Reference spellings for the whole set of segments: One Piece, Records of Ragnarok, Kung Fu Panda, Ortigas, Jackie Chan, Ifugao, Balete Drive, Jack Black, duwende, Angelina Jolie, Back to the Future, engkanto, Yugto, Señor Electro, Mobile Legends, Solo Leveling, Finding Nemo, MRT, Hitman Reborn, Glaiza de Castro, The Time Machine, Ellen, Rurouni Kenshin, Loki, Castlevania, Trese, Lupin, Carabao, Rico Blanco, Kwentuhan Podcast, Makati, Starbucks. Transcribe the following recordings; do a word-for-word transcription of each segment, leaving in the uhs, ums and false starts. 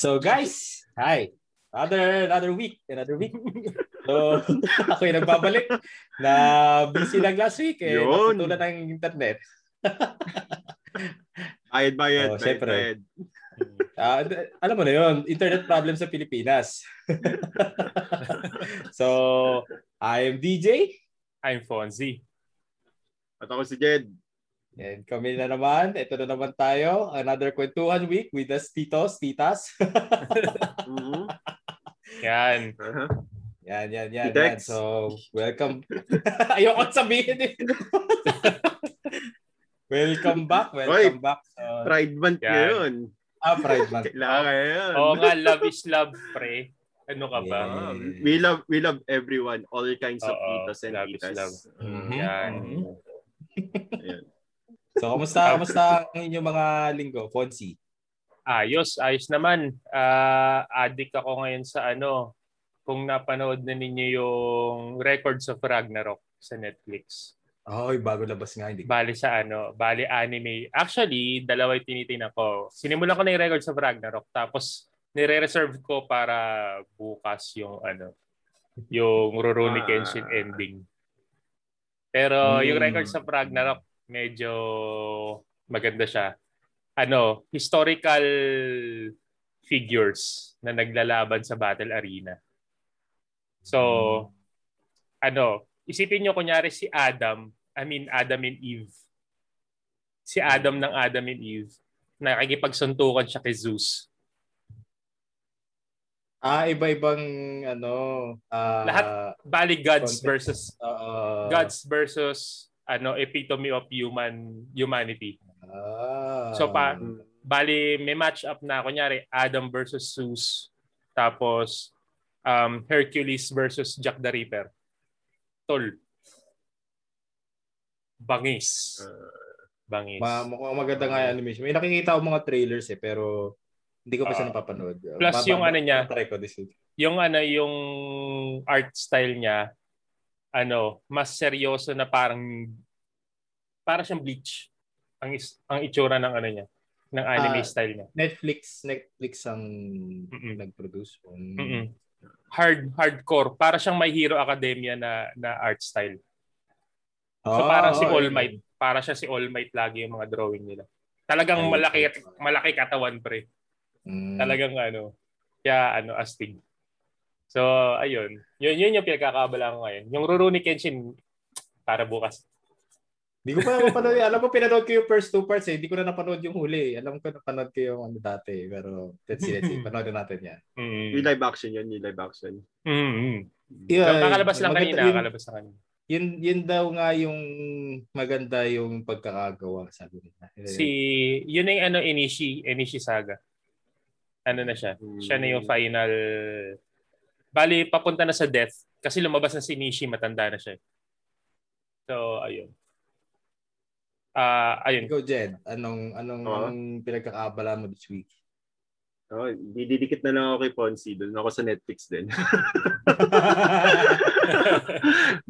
So guys, hi. Another another week, another week. So ako yung nagbabalik na busy lang last week eh. Natutulan ng internet. Bayad, bayad, oh, bayad, bayad. Uh, alam mo na yun, internet problem sa Pilipinas. So, I'm D J. I'm Fonzie. At ako si Jed. And kami na naman, ito na naman tayo. Another Kwentuhan Week with us titos, titas. Mm-hmm. Yan. Uh-huh. Yan, yan, yan, yan. So, welcome. Ayoko sabihin eh. Welcome back, welcome Oy, back. So, Pride Month ngayon. Ah, Pride Month. Kailangan ngayon. Oo nga, love is love, pre. Ano ka ba? Yeah. We love we love everyone, all kinds Uh-oh, of titos and love titas. Is love. Mm-hmm. Yan. Ayan. So, kamusta, kamusta ang inyong mga linggo, Fonzie? Ayos, ayos naman. Uh, addict ako ngayon sa ano, kung napanood na ninyo yung Records of Ragnarok sa Netflix. Ay, bago labas nga, hindi. Bali sa ano, bali anime. Actually, dalawa yung tinitingnan ko. Sinimulan ko na yung Records of Ragnarok, tapos nire-reserve ko para bukas yung ano, yung Rurouni Kenshin ah. ending. Pero hmm. yung Records of Ragnarok, medyo maganda siya. Ano, historical figures na naglalaban sa battle arena. So, hmm. ano, isipin nyo, kunyari si Adam, I mean Adam and Eve. Si Adam ng Adam and Eve, nakikipagsuntukan siya kay Zeus. Ah, iba-ibang ano... Uh, lahat, bali gods context. versus... Uh, gods versus ano epitome of human humanity. Uh, so, pa, bali may match up na, kunyari Adam versus Zeus, tapos um, Hercules versus Jack the Ripper. Tol. Bangis. Bangis. Ma- mukhang maganda nga yung animation. May nakikita ako mga trailers eh, pero hindi ko pa uh, siya napapanood. Plus Mabang yung ano niya, yung ano, yung art style niya, ano, mas seryoso na parang, parang siyang Bleach. Ang, is, ang itsura ng ano niya, ng anime uh, style niya. Netflix, Netflix ang Mm-mm. nag-produce. Mm-mm. hard hardcore, para siyang My Hero Academia na na art style. So oh, parang si All Might, para siya si All Might lagi yung mga drawing nila. Talagang ay, malaki at malaki katawan, pre. Mm. Talagang ano, kaya ano astig. So ayun, yun yun yung pinagkakaabalahan ko ngayon. Yung Rurouni Kenshin para bukas. Hindi ko pa napanood. Alam mo, pinanood ko yung first two parts eh. Hindi ko na napanood yung huli. Alam ko, napanood ko yung ano dati. Pero let's see, let's see. Panood natin yan. Mm-hmm. Yung live action yun. Yung live action. Mm-hmm. Yeah, so, kakalabas lang kanina. Kakalabas lang kanina. Yun, yun daw nga yung maganda yung pagkakagawa. Sabi nila. Si, yun yung ano, Inishi. Inishi Saga. Ano na siya? Mm-hmm. Siya na yung final. Bali, papunta na sa death. Kasi lumabas na si Inishi. Matanda na siya. So, ayun. Ah, uh, ayun. Go Jed, anong anong oh. pinagkakaabalahan mo this week? Oh, dididikit na lang ako kay Fonzie, doon ako sa Netflix din.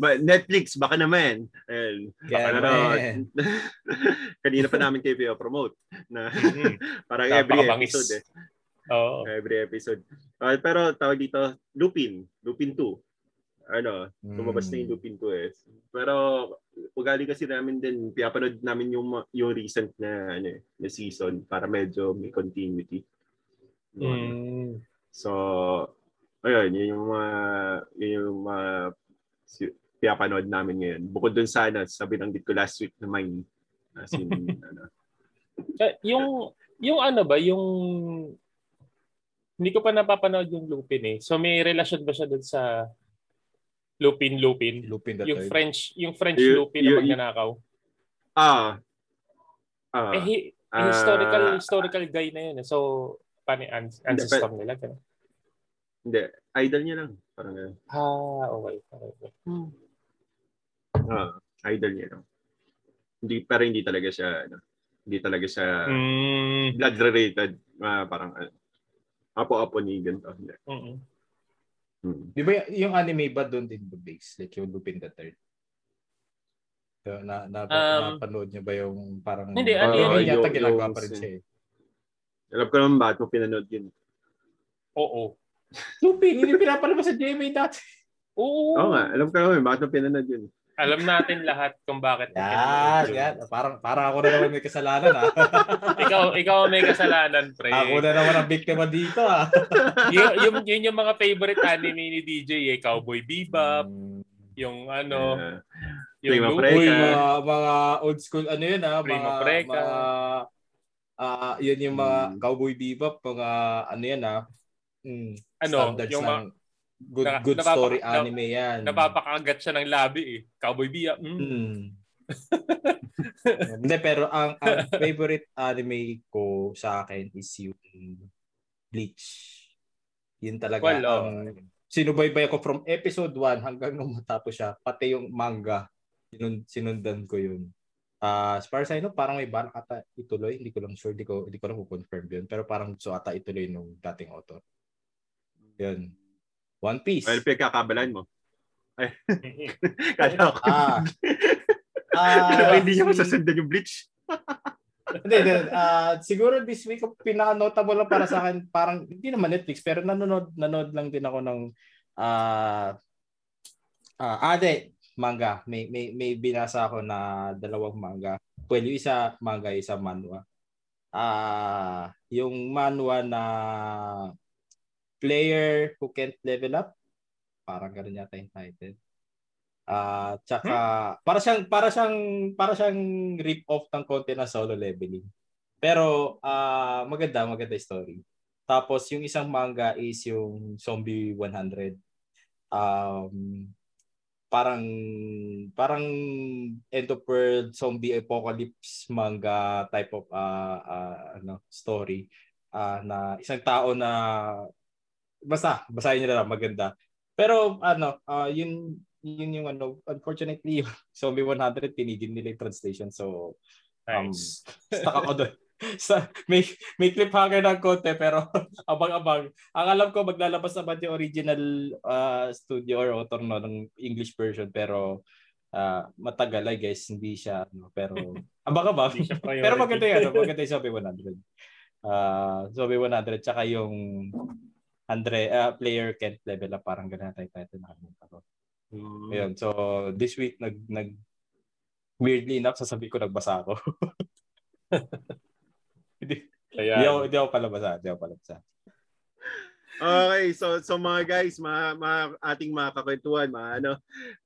But Netflix baka naman. Ayun, yeah, baka naman. Kanina pa namin kayo pino-promote na parang every episode eh. Oo. Oh. Every episode. Uh, pero tawag dito, Lupin, Lupin two. Ano, lumabas na yung Lupin ko eh. Pero ugali kasi namin din, pinapanood namin yung yung recent na ano eh, na season para medyo may continuity. Mm. So, ayun, yun yung mga yun yung mga pinapanood namin ngayon. Bukod dun sana, sabi nanggit ko last week na mine. As in, ano. Yung yung ano ba, yung hindi ko pa napapanood yung Lupin eh. So may relasyon ba siya dun sa Lupin, Lupin. Lupin yung time. French, yung French you, Lupin you, na magnanakaw. Ah. Ah. Eh, ah, historical ah, historical guy na 'yun. So, pani ancestor nila 'yan. Hindi, idol niya lang, parang ganun. Ah, okay. okay. Hmm. Ah, idol niya lang. Hindi pero hindi talaga siya ano. Hindi talaga siya mm. blood related, ah, parang ano, apo-apo ni ganito. Mm. Hmm. Di ba yung anime ba doon din the base? Like yung Lupin the Third? So, na, na, um, napanood niya ba yung parang... Hindi, uh, anime yata ginagawa pa rin siya eh. Alam ko naman ba't mo pinanood yun. Oo. Lupin, hindi pinapalabas sa J M A dati. Oo. Oo nga, alam ko naman, bakit na pinanood yun? Alam natin lahat kung bakit. Yan, yan. Parang, parang ako na naman may kasalanan, ha? ikaw, ikaw may kasalanan, pre. Ako na naman ang biktima dito, ha? y- yung, yun yung mga favorite anime ni D J, eh. Cowboy Bebop, mm. yung ano... Uh, yung Lupin, mga, mga old school, ano yun, ha? Mga... mga uh, yun yung mga mm. Cowboy Bebop, mga ano yan, ha? Mm, ano, yung mga... Good na, good napapa- story anime na, yan. Napapakagat siya ng labi eh. Cowboy Bebop. Mm. Hindi, pero ang, ang favorite anime ko sa akin is yung Bleach. Yun talaga. Well, oh. um, sinubaybay ako from episode one hanggang nung matapos siya. Pati yung manga. Sinund- sinundan ko yun. Uh, as far as I know, parang may barak ata ituloy. Hindi ko lang sure. Hindi ko, hindi ko lang confirm yun. Pero parang gusto ata ituloy nung dating author. Yun. One Piece. Well, pinagkakabalan mo. Ay. Kala ko. Ah. Ah, hindi niya masasundan yung Bleach. Hindi, hindi. Uh, siguro this week, pinaka-notable lang para sa akin, parang, hindi naman Netflix, pero nanonood, nanonood lang din ako ng ah, uh, uh, ade, manga. May, may, may binasa ako na dalawang manga. Well, yung isa manga, yung isa manhwa. Ah, uh, yung manhwa na Player Who Can't Level Up. Parang gano'n yata yung title. Ah, uh, tsaka hmm? para siyang para siyang para siyang rip-off ng konti na Solo Leveling. Pero ah uh, maganda, maganda story. Tapos yung isang manga is yung Zombie one hundred. Um parang parang end of world zombie apocalypse manga type of uh, uh ano story. Uh, na isang tao na basta basahin niyo na lang, maganda. Pero ano, uh, yun yun yung ano, unfortunately Zombie one hundred tinigil nila yung translation, so um, nice. Stuck ako doon. Sa may may cliffhanger ng konti pero abang-abang. Ang alam ko maglalabas na ba yung original uh, studio or author no ng English version, pero uh, matagal ay guys, hindi siya ano, pero abang-abang. Pero maganda yan, maganda yung Zombie one hundred. Uh, Zombie one hundred tsaka yung Andre, uh, Player Can't Level Up, parang ganun tayo tayo nakalimutan ko. Mm. Ayun, so this week nag nag weirdly enough sasabi ko nagbasa ako. Hindi ako, hindi ako pala basa, hindi ako pala basa. Okay, so so mga guys, mga, mga ating mga kakwentuhan, mga ano,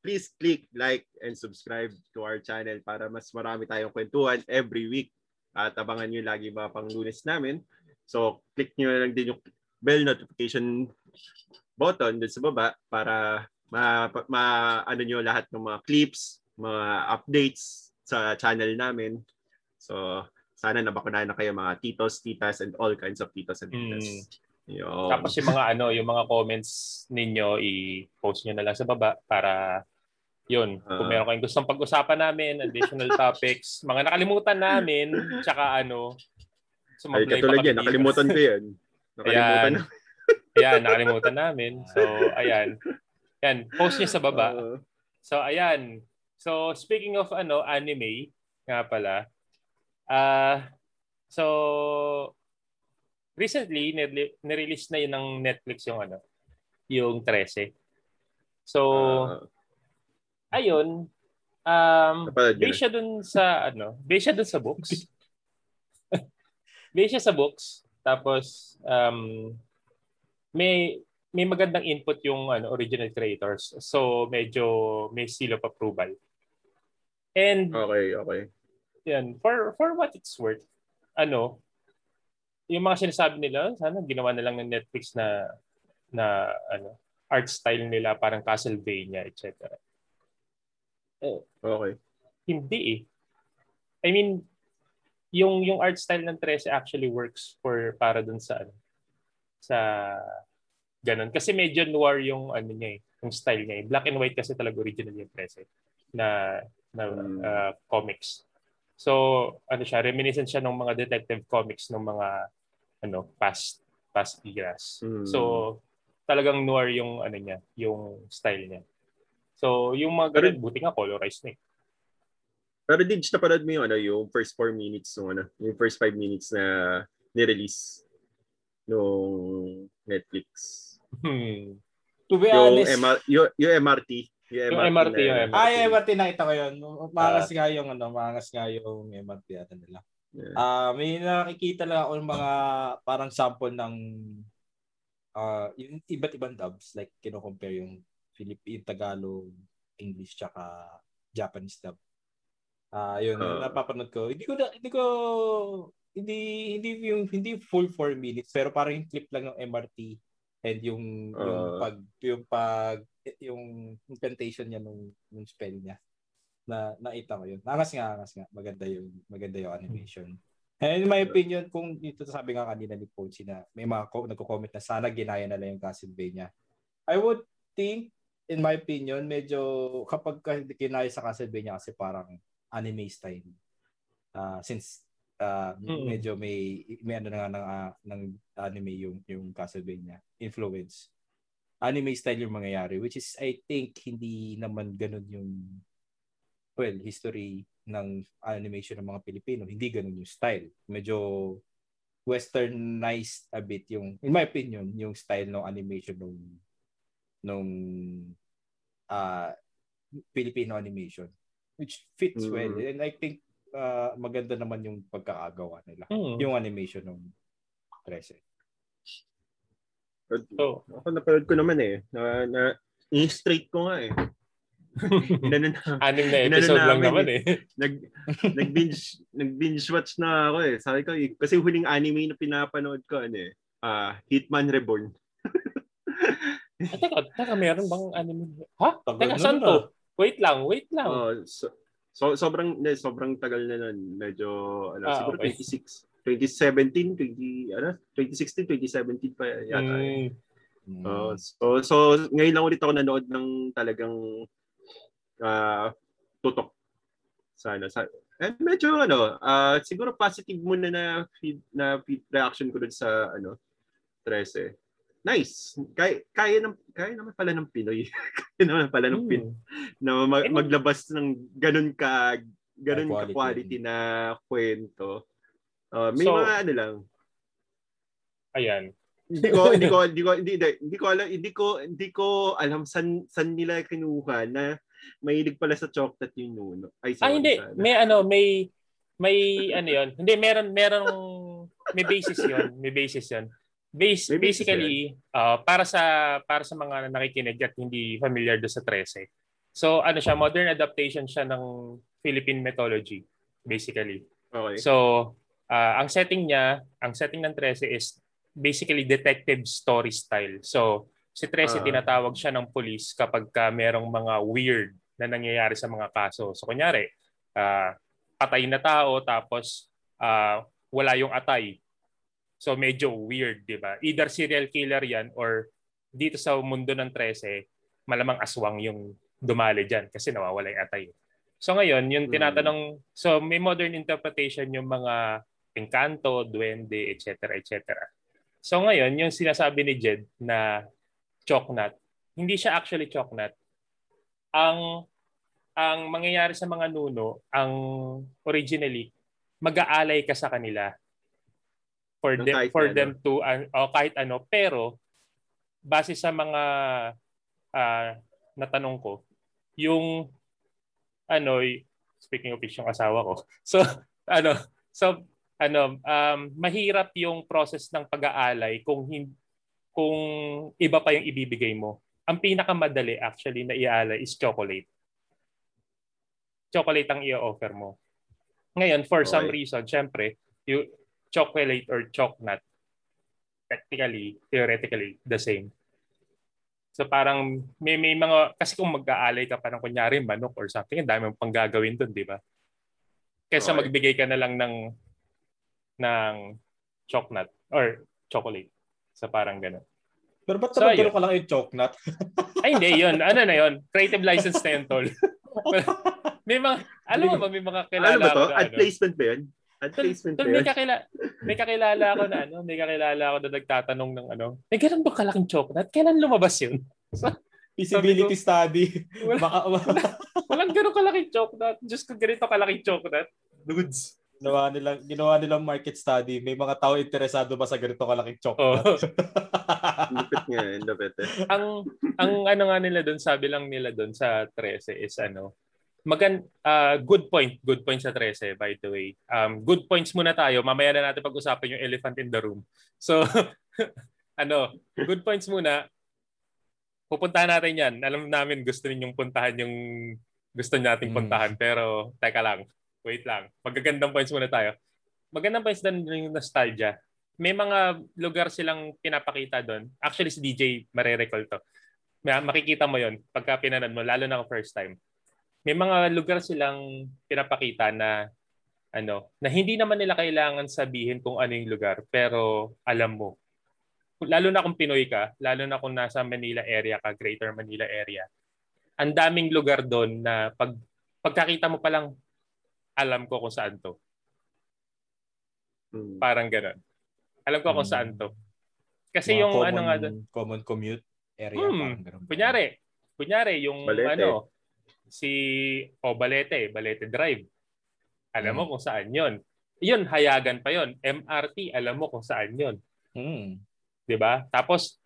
please click like and subscribe to our channel para mas marami tayong kwentuhan every week. At abangan nyo lagi ba pang Lunes namin. So, click nyo lang din yung bell notification button dun sa baba para ma, ma ano nyo lahat ng mga clips, mga updates sa channel namin. So, sana nabakunayan na kayo mga titos, titas, and all kinds of titos and titas. Mm. Tapos yung mga ano, yung mga comments ninyo, i-post nyo na lang sa baba para... Yun, kung meron kayong gustong pag-usapan namin, additional topics, mga nakalimutan namin, tsaka ano, sumablay ay, katulad pa yan, nakalimutan ko yan. Nakalimutan ayan. Ayan, nakalimutan namin. So, ayan. Ayan, post niya sa baba. So, ayan. So, speaking of ano, anime, nga pala, uh, so, recently, nirelease na yun ng Netflix yung ano, yung Trese. So, uh, ayun, um, based siya dun sa, ano, based siya dun sa books. based siya sa books. Tapos, um, may, may magandang input yung ano, original creators. So, medyo may seal of approval. And, okay, okay. Yan, for, for what it's worth, ano, yung mga sinasabi nila, sana ginawa na lang ng Netflix na, na, ano, art style nila, parang Castlevania, et cetera. Okay. Hindi eh. I mean, yung yung art style ng Trese actually works for para dun sa ano, sa ganun kasi medyo noir yung ano niya eh, yung style niya eh. Black and white kasi talaga original yung Trese na na hmm. uh, comics. So, ano siya, reminiscent siya ng mga detective comics ng mga ano, past past eras. Hmm. So, talagang noir yung ano niya, yung style niya. So, yung mga ganun, buti nga colorized na eh. Pero did na parad mo yung, ano, yung first four minutes, no, ano, yung first five minutes na nirelease nung Netflix. Hmm. To be yung honest, M R- yung, yung M R T. Yung, yung M R T. Yung M R T. Ay, M R T nakita ko yun. Maangas uh, nga yung, ano, maangas nga yung M R T yata nila. Yeah. Uh, may nakikita lang ako yung mga parang sample ng uh, yung iba't ibang dubs. Like, kino-compare yung Philippine, Tagalog, English, tsaka Japanese dub. Ah, uh, yun, uh, napapanood ko. Hindi ko, hindi ko, hindi, hindi yung, hindi full four minutes, pero parang yung clip lang ng M R T and yung, uh, yung pag, yung pag, yung incantation niya nung, nung spell niya. Na, naita ko yun. Angas nga, angas nga. Maganda yung, maganda yung animation. And in my opinion, kung ito sabi nga kanina ni Pochi na may mga ko, nagko-comment na sana ginaya na lang yung Castlevania. I would think, in my opinion, medyo kapag kinaya sa Castlevania kasi parang anime style. Uh, since uh, mm-hmm. medyo may, may ano na nga ng, uh, ng anime yung, yung Castlevania influence. Anime style yung mangyayari, which is I think hindi naman ganun yung well, history ng animation ng mga Pilipino. Hindi ganun yung style. Medyo westernized a bit yung, in my opinion, yung style ng animation ng ng uh, Filipino animation. Which fits mm. well. And I think uh, maganda naman yung pagkakagawa nila. Mm. Yung animation ng Trese. Oh. Ako napanood ko naman eh. Na, na, in-straight ko nga eh. Inanon na, anim na episode na lang naman eh. Nag, nag-binge, nag-binge watch na ako eh. Sabi ko, kasi huling anime na pinapanood ko, ano eh, uh, Hitman Reborn. At teka, teka, meron bang anime? Ha? Teka, saan to? Wait lang, wait lang. Oh, so, so, sobrang, sobrang tagal na nun. Medyo, ano, ah, siguro okay. twenty-six, twenty seventeen, twenty, ano, twenty sixteen, twenty seventeen pa yata eh. Mm. Uh, so, so, ngayon lang ulit ako nanood ng talagang Uh, tutok sana sa eh medyo ano uh, siguro positive muna na feed, na feed reaction ko dun sa ano Trese. Nice. Kaya kaya ng kaya naman pala ng Pinoy. Kaya naman pala ng Pinoy hmm. na mag, maglabas ng ganun ka ganun ka quality na kwento. Uh, may so, mga ano lang. Ayan. Hindi ko hindi ko hindi ko hindi, hindi ko alam hindi ko hindi ko alam san san nila kinuha na mahilig pala sa chocolate yung nuno. Ay, ah, hindi. Sana. May ano, may, may ano yun. Hindi, meron, meron, may basis yun. May basis yun. Bas- may basis basically, yun. Uh, para sa para sa mga nakikinig at hindi familiar do sa Trese. So, ano siya, modern adaptation siya ng Philippine mythology, basically. Okay. So, uh, ang setting niya, ang setting ng Trese is basically detective story style. So, si Trese, uh, tinatawag siya ng police kapag ka merong mga weird na nangyayari sa mga kaso. So, kunyari, uh, patay na tao tapos uh, wala yung atay. So, medyo weird, di ba? Either serial killer yan or dito sa mundo ng Trese, malamang aswang yung dumali dyan kasi nawawala yung atay. So, ngayon, yung tinatanong, hmm. so may modern interpretation yung mga engkanto, duwende, et cetera, et cetera. So, ngayon, yung sinasabi ni Jed na choknat. Hindi siya actually choknat. Ang ang mangyayari sa mga nuno, ang originally mag-aalay ka sa kanila for them for ano. them to uh, oh, kahit ano, pero base sa mga uh, natanong ko, yung ano, speaking of which, yung asawa ko. So ano, so ano, um, mahirap yung process ng pag-aalay kung hindi kung iba pa yung ibibigay mo. Ang pinakamadali actually na iaalay is chocolate. Chocolate ang i-offer mo. Ngayon, for okay. some reason, syempre, you, chocolate or choknat, technically, theoretically, the same. So parang may, may mga, kasi kung mag-aalay ka parang kunyari manok or something, ang dami mong pang gagawin dun, di ba? Kesa okay. magbigay ka na lang ng, ng choknat or chocolate. Sa parang gano'n. Pero ba't so, naman ka lang yung choknat? Ay, hindi. Yun. Ano na yun? Creative license na yun, tol. May mga, alam mo ba, may mga kilala ako. Alam mo to? Ad placement ba yun? Ad placement ba yun? May kakilala, may kakilala ako na ano, may kakilala ako na nagtatanong ng ano, may ganun ba kalaking choknat? Kailan lumabas yun? So, feasibility ko, study. Wala, Baka, wala. Walang ganun kalaking choknat. Diyos ko, ganito kalaking choknat. Dudes. Ginawa nilang, ginawa nilang market study. May mga tao interesado ba sa ganito kalaking chocolate? Oh. Lupit nga, lupit eh. Ang, ang ano nga nila doon, sabi lang nila doon sa Trese is ano, Magan, uh, good point. Good point sa Trese, by the way. Um, good points muna tayo. Mamaya na natin pag-usapan yung elephant in the room. So, ano, good points muna. Pupuntahan natin yan. Alam namin gusto ninyong puntahan yung gusto nating puntahan. Mm. Pero, teka lang. Wait lang. Magagandang points muna tayo. Magandang points din yung nostalgia. May mga lugar silang pinapakita doon. Actually, si D J marerecall to. Makikita mo yon pagka pinanan mo, lalo na first time. May mga lugar silang pinapakita na ano, na hindi naman nila kailangan sabihin kung ano yung lugar, pero alam mo. Lalo na kung Pinoy ka, lalo na kung nasa Manila area ka, Greater Manila area. Ang daming lugar doon na pag pagkakita mo pa lang alam ko kung saan to. Hmm. Parang gano'n. Alam ko hmm. kung saan to. Kasi mga yung common, ano nga doon, common commute area hmm. parang gano'n. Kunyari, kunyari yung Balete. ano si o oh, Balete, Balete Drive. Alam hmm. mo kung saan 'yon. 'Yun hayagan pa 'yon. M R T, alam mo kung saan 'yon. Hmm. 'Di ba? Tapos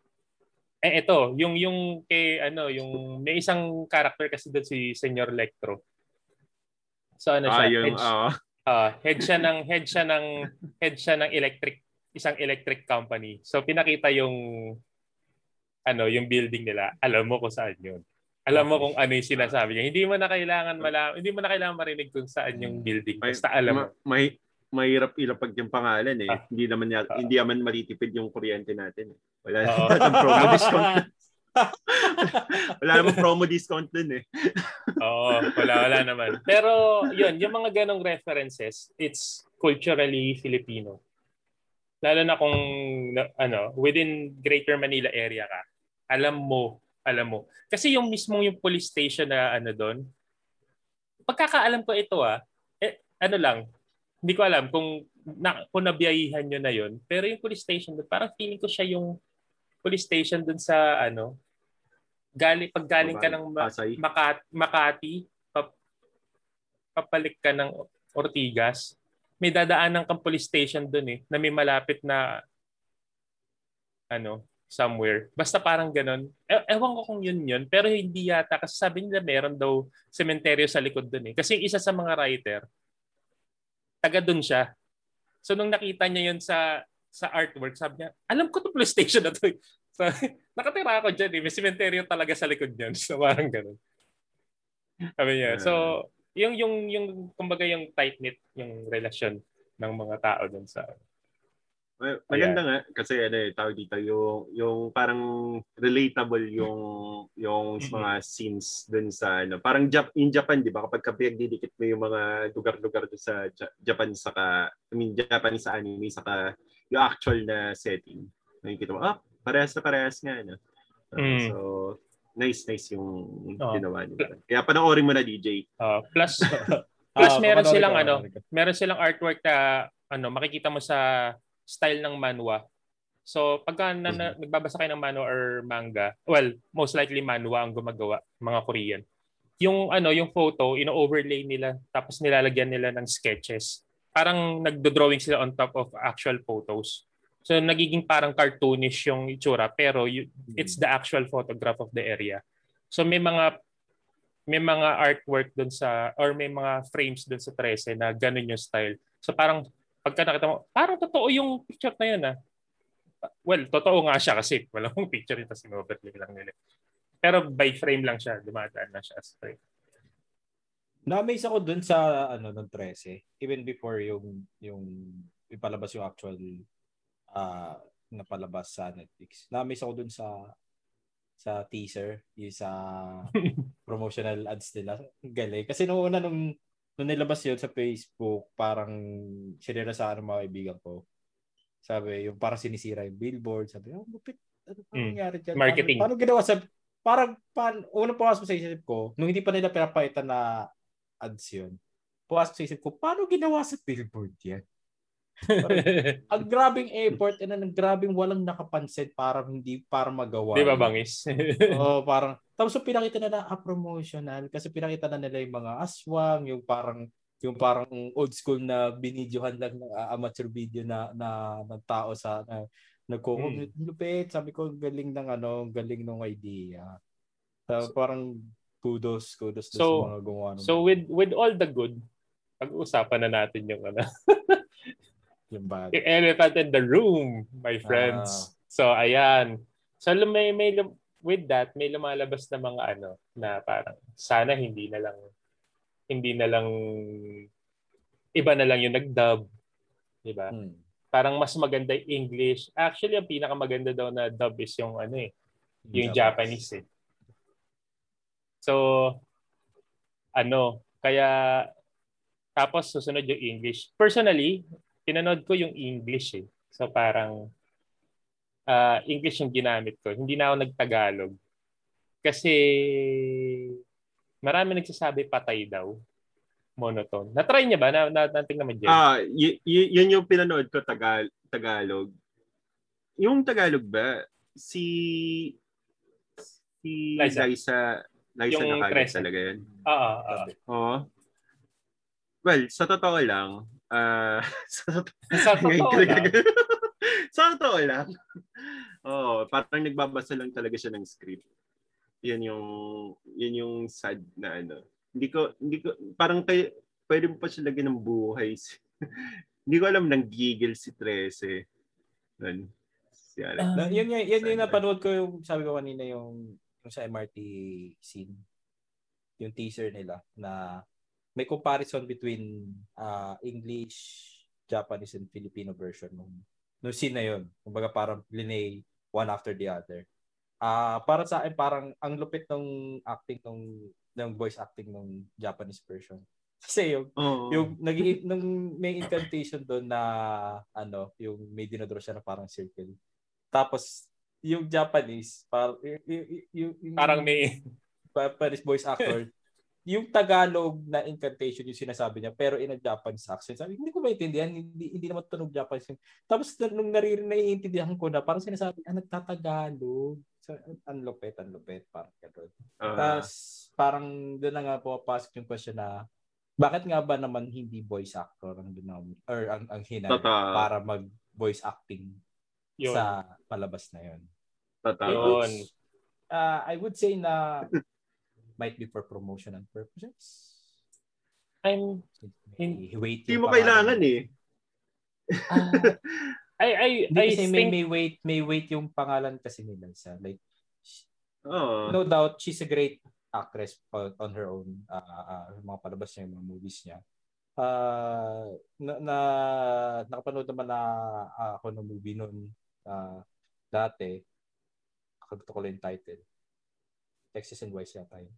eh ito, yung yung kay ano, yung may isang character kasi doon si Señor Electro. So ano siya? Ah, yung, head, uh... uh, head siya ng head siya ng head siya ng electric isang electric company. So pinakita yung ano, yung building nila. Alam mo kung saan 'yon. Alam mo kung ano yung sinasabi niya. Hindi mo na kailangan malaman, hindi mo na kailangan marinig kung saan yung building. Basta alam mo. May, may mahirap ilapag yung pangalan eh. Ah. Hindi naman niya, ah. hindi naman matitipid yung kuryente natin. Eh. Wala oh. naman promo discount. Wala naman promo discount dun eh. Oo, wala wala naman. Pero yun, yung mga ganong references, it's culturally Filipino. Lalo na kung ano, within Greater Manila area ka. Alam mo alam mo. Kasi yung mismo yung police station na ano doon, pagkakaalam ko ito ah, eh, ano lang, hindi ko alam kung, na, kung nabiyahihan nyo na yun, pero yung police station doon, parang feeling ko siya yung police station doon sa ano, gali, pag galing ka ng Ma- Makati, Makati pap, papalik ka ng Ortigas, may dadaanan kang police station doon eh, na may malapit na ano, somewhere. Basta parang ganun. E- ewan ko kung yun yun, pero hindi yata. Kasi sabi nila meron daw sementeryo sa likod dun eh. Kasi isa sa mga writer, taga dun siya. So nung nakita niya yun sa sa artwork, sabi niya, alam ko to police station na to. So, nakatira ako dyan eh. May sementeryo talaga sa likod niyan. So parang ganun. Sabi niya. So yung, yung, yung kumbaga yung tight-knit yung relasyon ng mga tao dun sa... Well, maganda yeah. nga kasi ano eh tawag dito yung yung parang relatable yung yung mga scenes dun sa ano parang Jap- in Japan di ba kapag kapag didikit mo yung mga lugar-lugar dun sa Japan saka I mean Japan sa anime saka yung actual na setting nakikita mo ah parehas na parehas nga ano uh, mm. so nice nice yung oh. ginawa nila kaya panoorin mo na D J uh, plus plus uh, meron silang ano meron silang artwork na ano makikita mo sa style ng manhwa. So, pagka na, na, nagbabasa kayo ng manhwa or manga, well, most likely manhwa ang gumagawa, mga Korean. Yung ano, yung photo, ino-overlay nila tapos nilalagyan nila ng sketches. Parang nagdo-drawing sila on top of actual photos. So, nagiging parang cartoonish yung itsura pero you, it's the actual photograph of the area. So, may mga may mga artwork doon sa or may mga frames doon sa Trese na ganun yung style. So, parang pagka nakita mo, parang totoo yung picture na yun ah. Well, totoo nga siya kasi walang picture nito si Robert Lee lang nila. Pero by frame lang siya, dumadaan na siya as frame. Na-amaze ako dun sa ano ng Trese, even before yung yung ipalabas yung actual uh, napalabas sa Netflix. Na-amaze ako dun sa sa teaser, yung sa promotional ads nila. Galing. Kasi noong una nung nung nilabas yun sa Facebook, parang sinira sa mga kaibigan ko. Sabi, yung parang sinisira yung billboard. Sabi, oh, lupit. Ano mm. nangyari dyan? Marketing. Paano, paano ginawa? Sabi, parang, paano, unang pumasok sa isip ko, nung hindi pa nila pinapakita na ads yun, pumasok sa isip ko, paano ginawa sa billboard yan? Parang, ang grabing effort and ang grabing walang nakapansin para hindi para magawa. Di ba bangis? Oo, oh, parang tapos so pinakita na na ah, promotional kasi pinakita na nila yung mga aswang, yung parang Yung parang old school na binidyohan lang ng uh, amateur video na na ng tao sa na, nagko-commute hmm. Lupit. Sabi ko galing ng ano, galing ng idea. So, so parang kudos kudos so, sa mga gumawa. So with with all the good, pag-usapan na natin yung ano. Yung bad. The elephant in the room, my friends. Ah. So ayan. So may may with that, may lumalabas na mga ano na parang sana hindi na lang hindi na lang iba na lang yung nag-dub, 'di ba? Hmm. Parang mas maganda yung English. Actually, ang pinakamaganda daw na dub is yung ano eh, yung Japanese. Japanese eh. So ano, kaya tapos susunod yung English. Personally, pinanood ko yung English eh. So parang uh, English yung ginamit ko. Hindi na ako nagtagalog. Kasi marami nagsasabi patay daw. Monotone. Na-try niya ba? Natanting naman dyan. Ah, y- y- yun yung pinanood ko, Tagal- Tagalog. Yung Tagalog ba? Si... Si Liza. Liza, Liza yung nakagod talaga yun. Oo. Uh, uh, Oo. Well, sa totoo lang. Uh, sa totoo, sa totoo lang. Sa totoo lang. Oo. Parang nagbabasa lang talaga siya ng script. Yan yung yun yung sad na ano. Hindi ko hindi ko parang kay pwede mo pa siya lagyan ng buhay. Hindi ko alam nang gigil si Trese. Noon. Si Alex. Uh, yun yun, yun yung napanood ko yung sabi ko kanina yung, yung sa M R T scene. Yung teaser nila na may comparison between uh, English, Japanese and Filipino version nung nung scene na yun. Kumbaga parang linay one after the other. Ah, uh, para sa akin parang ang lupit ng acting ng ng voice acting ng Japanese version. Kasi yung oh. yung nag nung may incantation doon na ano, yung may dinodraw siya na parang circle. Tapos yung Japanese parang y- y- y- yung parang may Japanese voice actor yung Tagalog na incantation yung sinasabi niya pero in a Japanese accent. Sabi, hindi ko maintindihan, hindi hindi naman tunog Japanese. Tapos nung naririnig naiintindihan ko na parang sinasabi, ah, nagtatagalog. So, ang lupit, ang lupit parang gano'n. Uh-huh. Tapos parang doon na nga pumapasok yung question na bakit nga ba naman hindi voice actor ang binom or ang ang hinanap para mag voice acting yun. Sa palabas na yon. Totoo. Uh, I would say na might be for promotion and purposes. I'm may, in, waiting. Hindi mo kailangan eh. Uh, I I I think may, may wait may wait yung pangalan kasi nila sa like oh. No doubt she's a great actress on her own uh, uh, mga palabas niya yung mga movies niya. Uh, na, na nakapanood naman na uh, ako ng movie noon uh, dati. Nakalimutan ko lang yung title. Texas and Wise yata yun.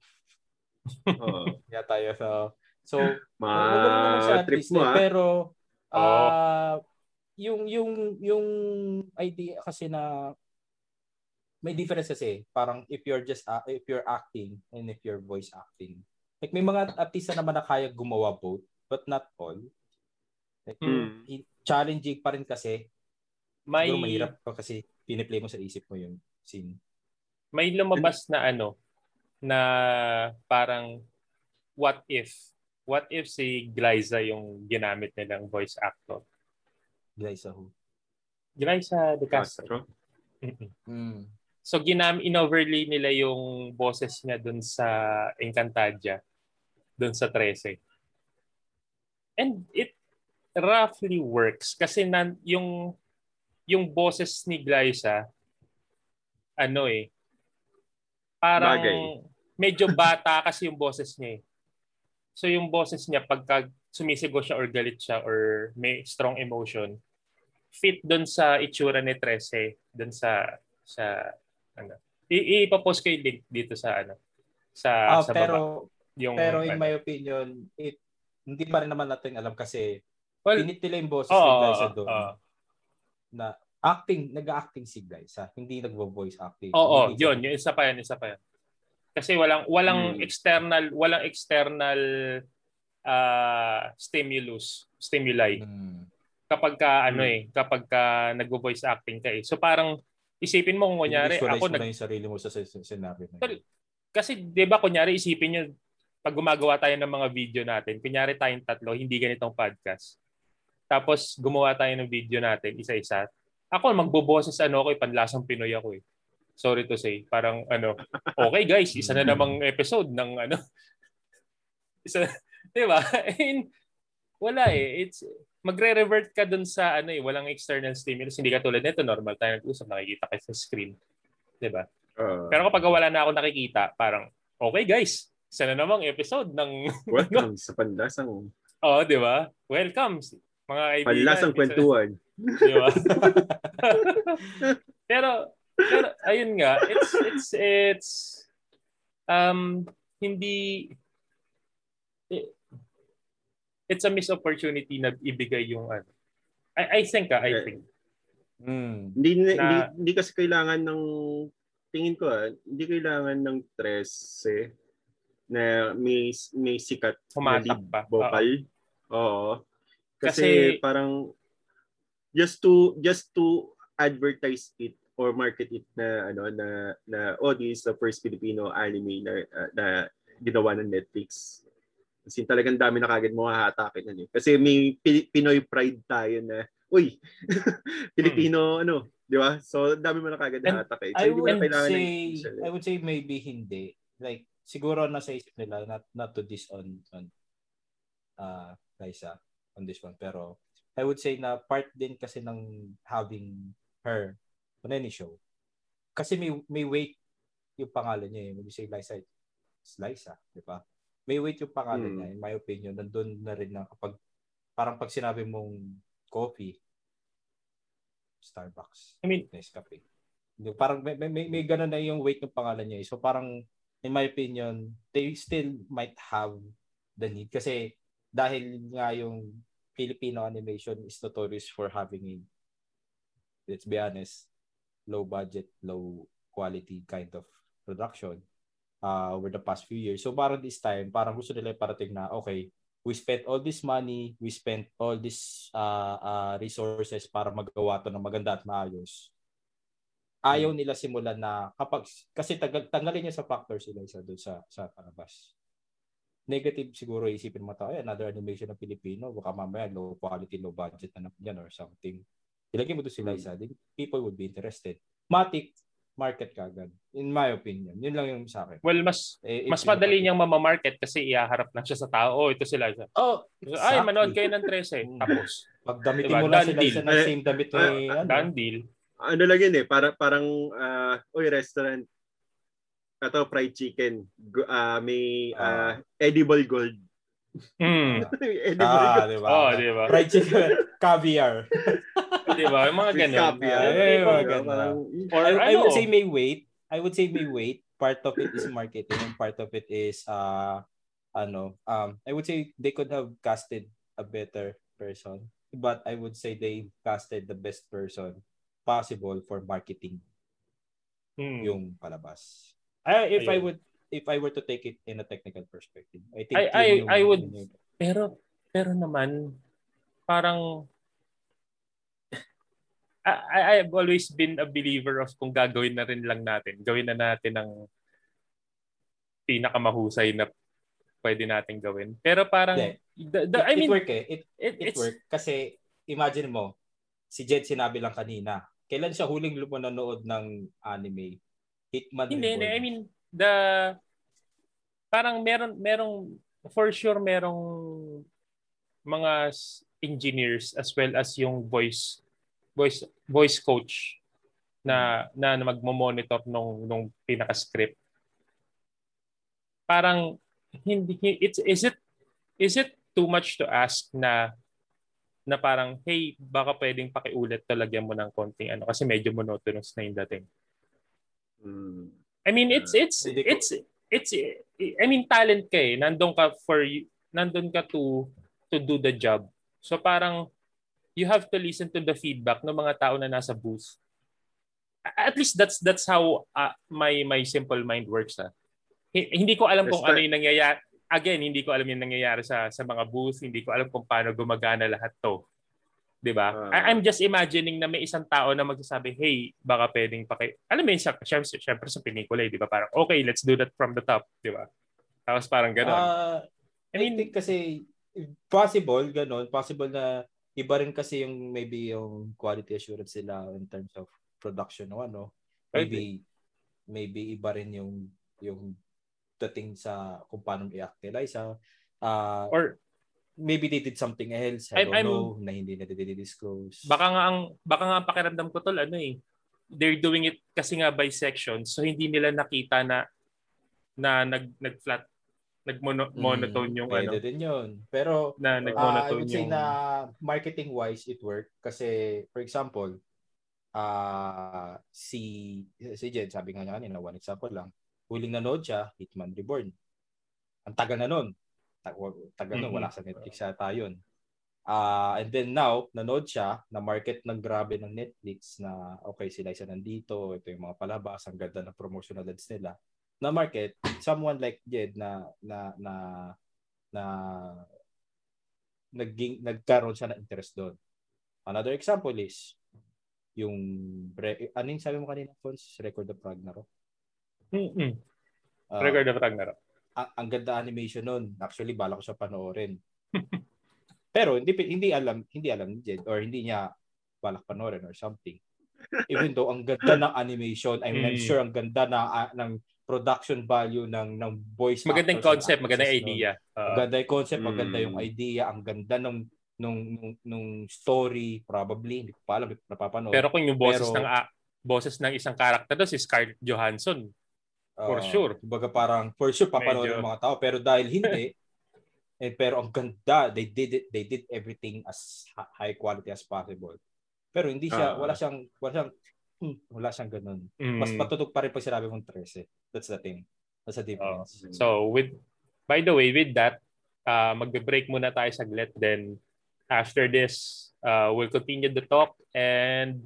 Oo. Yata yun. So, so Ma- trip mo ha? Eh, pero, oh. uh, yung, yung, yung idea kasi na may difference kasi. Parang if you're just, uh, if you're acting and if you're voice acting. Like may mga artista naman na kaya gumawa both, but not all. Like, hmm. Challenging pa rin kasi. May... Siguro mahirap pa kasi piniplay mo sa isip mo yung scene. May lumabas na ano na parang what if what if si Glaiza yung ginamit nilang voice actor. Glaiza who? Glaiza de Castro. Mm. So ginam inoverlay nila yung boses niya doon sa Encantadia, doon sa Trese. And it roughly works kasi nan yung yung boses ni Glaiza ano eh parang bagay. Medyo bata kasi yung boses niya eh. So yung boses niya pagka sumisigaw siya or galit siya or may strong emotion fit doon sa itsura ni Trese doon sa sa ano I- ipapost ko yung link dito sa ano sa, oh, sa pero, baba yung, pero in ano. My opinion it hindi pa rin naman natin alam kasi well, pinit nila yung boses oh, ni Glaiza doon oh. Na acting, nag-acting si Glaiza, hindi nagvo-voice acting. Oo, oh, oh, yun, yung isa pa yan, isa pa yan. Kasi walang walang hmm. external, walang external uh, stimulus, stimuli. Hmm. Kapag ka ano hmm. eh, kapag ka nagvo-voice acting ka eh. So parang isipin mo kung kunyari ako nag-visualize mo na yung sarili mo sa scenario. Kasi 'di ba kunyari isipin niyo pag gumagawa tayo ng mga video natin, kunyari tayong tatlo, hindi ganitong podcast. Tapos gumawa tayo ng video natin, isa-isa. Ako, magboboses ano ako, panlasang Pinoy ako eh. Sorry to say. Parang ano, okay guys, isa na namang episode ng ano. Isa, di ba? And, wala eh. It's, magre-revert ka dun sa ano eh, walang external stimulus. Hindi ka tulad nito, normal tayo nag-usap, nakikita ka sa screen. Di ba? Uh, Pero kapag wala na ako nakikita, parang, okay guys, isa na namang episode ng... Welcome sa Panlasang. Oo, di ba? Welcome, mga kaibigan. Panlasang Kwentuhan. Di ba? Pero... Pero ayun nga, it's it's it's um hindi it's a missed opportunity na ibigay yung ano. I I think ah, I think. Mm. Hindi, na, hindi hindi kasi kailangan ng tingin ko ah, hindi kailangan ng Trese na may may sikat na lead vocal. Oo. Kasi, kasi parang just to just to advertise it or market it na ano na na oh, this is the first Filipino anime na uh, na ginawa ng Netflix. Kasi talagang dami na kagad mo hahatakin ano. Kasi may Pinoy pride tayo na uy Filipino hmm. ano, 'di ba? So dami mo na kagad hahatakin. So, I would say ng, I would say maybe hindi. Like siguro nasa isip nila not not to this on on uh Liza on this one, pero I would say na part din kasi ng having her on any show. Kasi may, may weight yung pangalan niya eh. When you say Liza, it's Liza, di ba? May weight yung pangalan mm. niya. In my opinion, nandun na rin na kapag, parang pag sinabi mong coffee, Starbucks, I mean, Nescafe. Parang may, may, may ganun na yung weight ng pangalan niya eh. So parang, in my opinion, they still might have the need. Kasi dahil nga yung Filipino animation is notorious for having a, let's be honest, low budget, low quality kind of production uh, over the past few years. So parang this time, parang gusto nila parating na, okay, we spent all this money, we spent all these uh, uh, resources para magawa to ng maganda at maayos. Ayaw nila simulan na, kapag, kasi tagal, tanggalin niya sa factors sila isa doon sa, sa palabas. Negative siguro isipin mo tayo, another animation ng Pilipino, baka mamaya low quality, low budget na yan or something. Ilagay mo doon si Liza, people would be interested. Matic, market ka agad. In my opinion, yun lang yung sa akin. Well, mas eh, mas madali niyang mamamarket kasi iaharap lang siya sa tao. Oh, ito si Liza. Oh, exactly. Ay, manood kayo ng Trese. Tapos. Pagdamitin diba? Mo lang si Liza ng same damit ni uh, uh, ano. Deal. Ano lang yun eh, para, parang, uh, oy, restaurant. Ito, fried chicken. Uh, may uh, edible gold. Mm. edible ah, gold. Diba? Oh, diba? Fried chicken, caviar. Diba? Yung mga ganun. Uh, eh, mga ganun. Or, I, I would say may wait. I would say may wait. Part of it is marketing and part of it is, uh, ano, um, I would say they could have casted a better person. But I would say they casted the best person possible for marketing hmm. yung palabas. I, if Ayun. I would, if I were to take it in a technical perspective, I think I, I, yung, I would, yung, pero, pero naman, parang, I, I've always been a believer of kung gagawin na rin lang natin. Gawin na natin ang pinakamahusay na pwede natin gawin. Pero parang... Yeah. The, the, it, I mean, it work eh. It, it, it work. Kasi imagine mo, si Jed sinabi lang kanina, kailan siya huling lumanood ng anime? Hitman Reborn. Hindi, I mean, the... Parang meron, merong... For sure, merong mga engineers as well as yung voice... voice voice coach na na, na magmo-monitor nung nung pinaka-script. Parang hindi it's is it is it too much to ask na na parang hey baka pwedeng pakiulit talaga mo ng konting ano kasi medyo monotonous na yung dating. I mean it's it's it's it's, it's I mean talent ka eh. Nandun ka for nandun ka to to do the job. So parang you have to listen to the feedback ng mga tao na nasa booth. At least that's that's how uh, my my simple mind works. Ah. H- hindi ko alam kung ano yung nangyayari. Again, hindi ko alam yung nangyayari sa sa mga booth. Hindi ko alam kung paano gumagana lahat to. Diba? Uh, I- I'm just imagining na may isang tao na magsasabi, hey, baka pwedeng paki... Alam mo yun, syempre, syempre sa pelikula, eh, diba? Parang, okay, let's do that from the top. Diba? Tapos parang gano'n. Uh, I mean, I think kasi possible gano'n. Possible na iba rin kasi yung maybe yung quality assurance nila in terms of production o ano. Maybe, maybe iba rin yung yung dating sa kung paano i-act nila. Isa, uh, or maybe they did something else. I I'm, don't know I'm, na hindi na dididisclose. Baka nga ang baka nga ang pakiramdam ko tol ano eh. They're doing it kasi nga by section. So hindi nila nakita na na nag nag-flat nag-monotone mm, yung ano. Pwede din yun. Pero na, uh, I would say yung... na marketing wise it worked kasi for example uh, si si Jen sabi nga niya kanina one example lang. Huling nanood siya, Hitman Reborn. Ang tagal na nun. Tagal nun, wala sa Netflix yata yun. Uh, and then now, nanood siya, na-market ng grabe ng Netflix na okay, si Liza nandito, ito yung mga palabas, ang ganda ng promotional ads nila. Na-market, someone like Jed na na na na naging, nagkaroon siya ng interest doon. Another example is yung ano yung sabi mo kanina, Fons? Record of Ragnarok? Mm-hmm. Uh, Record of Ragnarok. Ang, ang ganda animation nun. Actually, bala ko siya panoorin. Pero hindi hindi alam, hindi alam ni Jed or hindi niya balak panoorin or something. Even though ang ganda ng animation, I'm mm. sure ang ganda na uh, ng production value ng ng voice. Magandang concept, magandang idea. Uh, magandang concept, mm. maganda yung idea, ang ganda ng nung nung, nung story probably. Hindi ko pa alam, napapanood. Pero kung yung boses Pero, ng uh, boses ng isang karakter doon si Scarlett Johansson, for uh, sure. Baga parang for sure papanood ng mga tao pero dahil hindi eh, pero ang ganda, they did it, they did everything as high quality as possible. Pero hindi siya uh, wala siyang wala siyang mm, wala siyang ganoon. Mm. Mas patutok pa rin pag sinabi mong Trese. That's the thing. That's the difference. Uh, so with by the way with that, uh magbe-break muna tayo saglit then after this uh we'll continue the talk and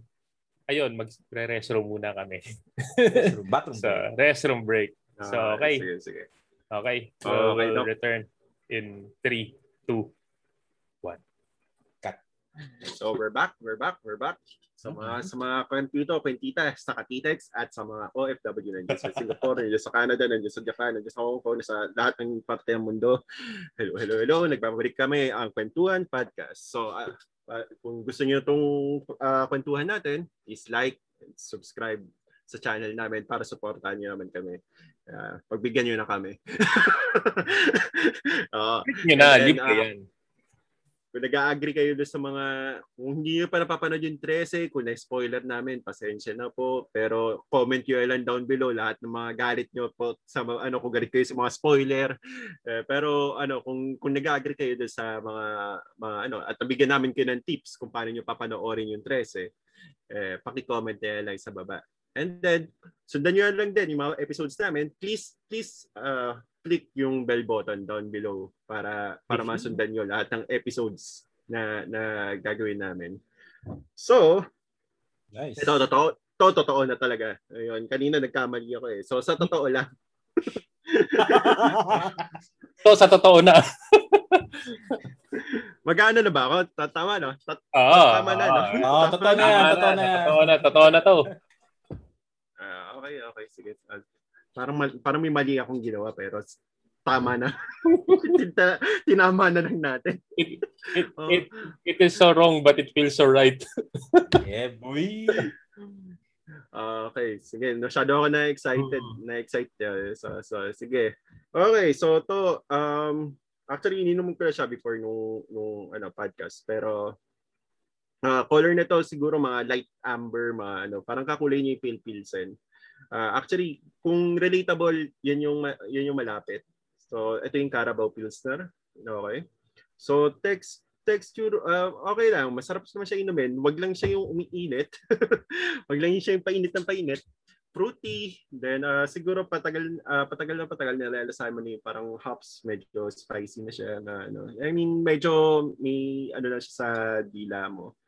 ayun, magre-restroom muna kami. Restroom, bathroom break. So, restroom break. So, okay. Sige, sige. Okay. So, okay, we'll return in three, two, one. Cut. So, we're back, we're back, we're back. Sa mga, mm-hmm. sa mga kwentito, kwentita, sa katitex, at sa mga O F W nandiyan sa Singapore, nandiyan sa Canada, nandiyan sa Japan, nandiyan sa Hong Kong, sa lahat ng parte ng mundo. Hello, hello, hello. Nagbabalik kami ang Kwentuhan Podcast. So, uh, Uh, kung gusto niyo itong uh, kwentuhan natin, is like and subscribe sa channel namin para supportahan niyo naman kami. Uh, pagbigyan niyo na kami. uh, yun na, then, libre uh, yan. Kung nag-agree kayo doon sa mga, kung hindi niyo pa napapanood yung Trese, kung na-spoiler namin, pasensya na po. Pero comment niyo lang down below lahat ng mga galit niyo po sa ano, kung galit kayo sa mga spoiler. Eh, pero ano, kung kung nag-agree kayo doon sa mga mga ano, at nabigyan namin kayo ng tips kung paano niyo papanoorin yung Trese, eh paki-comment niyo lang sa baba. And then sundan niyo lang din yung mga episodes namin. Please please uh, click yung bell button down below para para masundan nyo lahat ng episodes na na gagawin namin. So, nice. Ito, totoo, to, totoo na talaga. Ayun, kanina nagkamali ako eh. So, sa totoo lang. So, sa totoo na. Magana na ba ako? Tama, no? Tat- oh, tama na, no? Oh, totoo na, totoo na. Totoo na, totoo na to. Uh, okay, okay. Sige. Parang, mal, parang may mali akong ginawa pero tama na. Tinama na lang natin. It, it, oh. it, it is so wrong but it feels so right. Yeah, boy. Uh, okay, sige. Masyado ako na-excited. Mm. Na-excited. So, so, sige. Okay, so to um, actually, ininom ko na siya before nung, nung ano, podcast pero uh, color na to siguro mga light amber, mga ano, parang kakulay niya yung pale pilsen. Uh, actually, kung relatable, yan yung, yan yung malapit. So, ito yung Carabao Pilsner. Okay. So, text, texture, uh, okay lang. Masarap naman siya inumin. Wag lang siya yung umiinit. Wag lang siya yung painit ng painit. Fruity. Then, uh, siguro patagal, uh, patagal na patagal nalalasahan mo na yung parang hops. Medyo spicy na siya. Na, ano. I mean, medyo may ano na siya sa dila mo.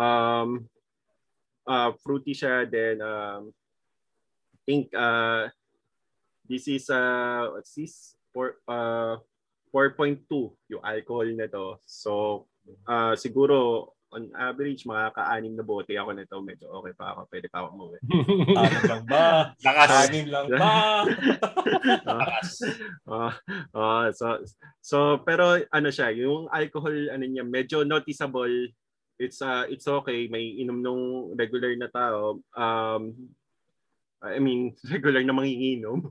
Um, uh, fruity siya. Then, um, I think uh, this is uh, what's this? Four, uh, four point two yung alcohol na to. So, uh, siguro on average, makaka-anim na bote ako nito. Medyo okay pa ako. Pwede pa ako umuwi. Anim lang ba? Lakas. Anim lang ba? Lakas. uh, uh, so, so, pero ano siya, yung alcohol, ano niya, medyo noticeable. It's uh, it's okay. May inom nung regular na tao. Um, I mean, regular na manginginom.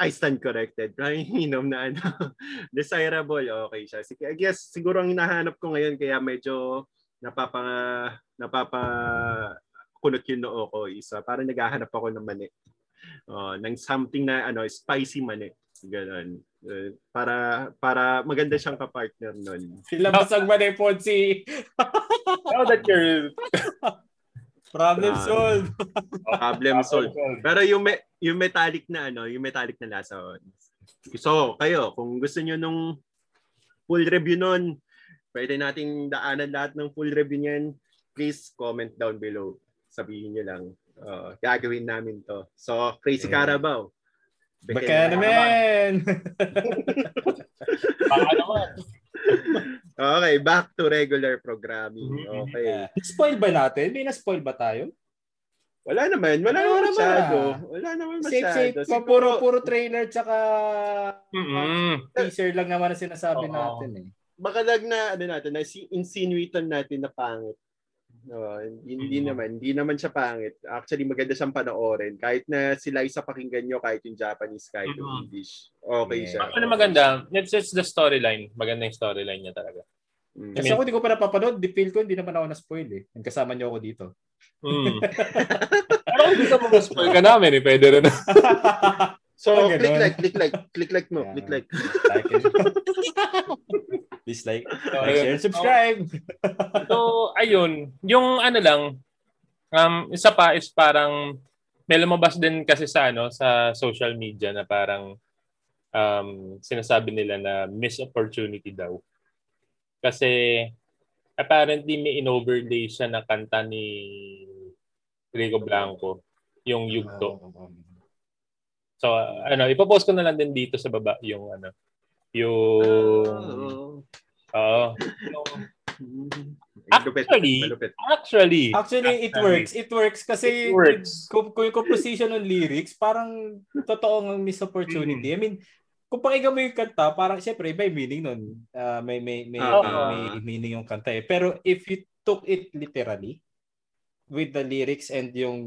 I stand corrected. Inom na ano. Desirable, okay siya. Sige, I guess siguro ang hinahanap ko ngayon kaya medyo napapa napapakunot yung noo ko isa. Parang naghahanap ako ng mani. Uh, ng something na ano, spicy mani. Ganun. Uh, para para maganda siyang kapartner nun. Labasag mani po si... Now that you're... Problem um, solved. Problem solved. Pero yung me- yung metallic na ano, yung metallic na lasa. So, kayo, kung gusto niyo nung full review nun, pwede nating daanan lahat ng full review niyan. Please comment down below. Sabihin niyo lang. Uh, gagawin namin to. So, Crazy yeah. Carabao. Baka naman. Baka naman. Okay, back to regular programming. Okay. Spoil ba natin? May na-spoil ba tayo? Wala naman. Wala naman masyado. Wala naman masyado. Safe, safe. Puro, puro trailer tsaka mm-hmm. teaser lang naman na sinasabi uh-oh. Natin. Eh. Baka lag na, ano natin, na-insinuitan natin na pangit. No, hindi mm-hmm. naman. Hindi naman siya pangit. Actually, maganda siyang panoorin. Kahit na sila isa pakinggan nyo, kahit yung Japanese, kahit mm-hmm. yung English. Okay yeah. siya. Ano maganda? It's just the storyline. Maganda yung storyline niya talaga. Mm-hmm. Kasi ako hindi ko pa napapanood. Di feel ko, hindi naman ako na-spoil eh. Ang kasama nyo ako dito. Mm. Pero kung gusto mo ma-spoil ka namin eh, pwede rin. So, oh, click like, click like, click like mo, yeah. click like. Like please like, so, like share, and subscribe. So, ayun. Yung ano lang, um, isa pa is parang may lumabas din kasi sa, ano, sa social media na parang um, sinasabi nila na missed opportunity daw. Kasi apparently may in-overlay siya na kanta ni Rico Blanco, yung Yugto. So ano, ipo-post ko na lang din dito sa baba yung ano, yung ah, actually, actually, actually, actually it works, it works kasi it works. Kung, kung yung composition ng lyrics, parang totoong miss opportunity. Mm. I mean, kung pakinggan mo yung kanta, parang syempre may meaning nun. Uh, may may may, oh, may, uh, may meaning yung kanta eh. Pero if you took it literally with the lyrics and yung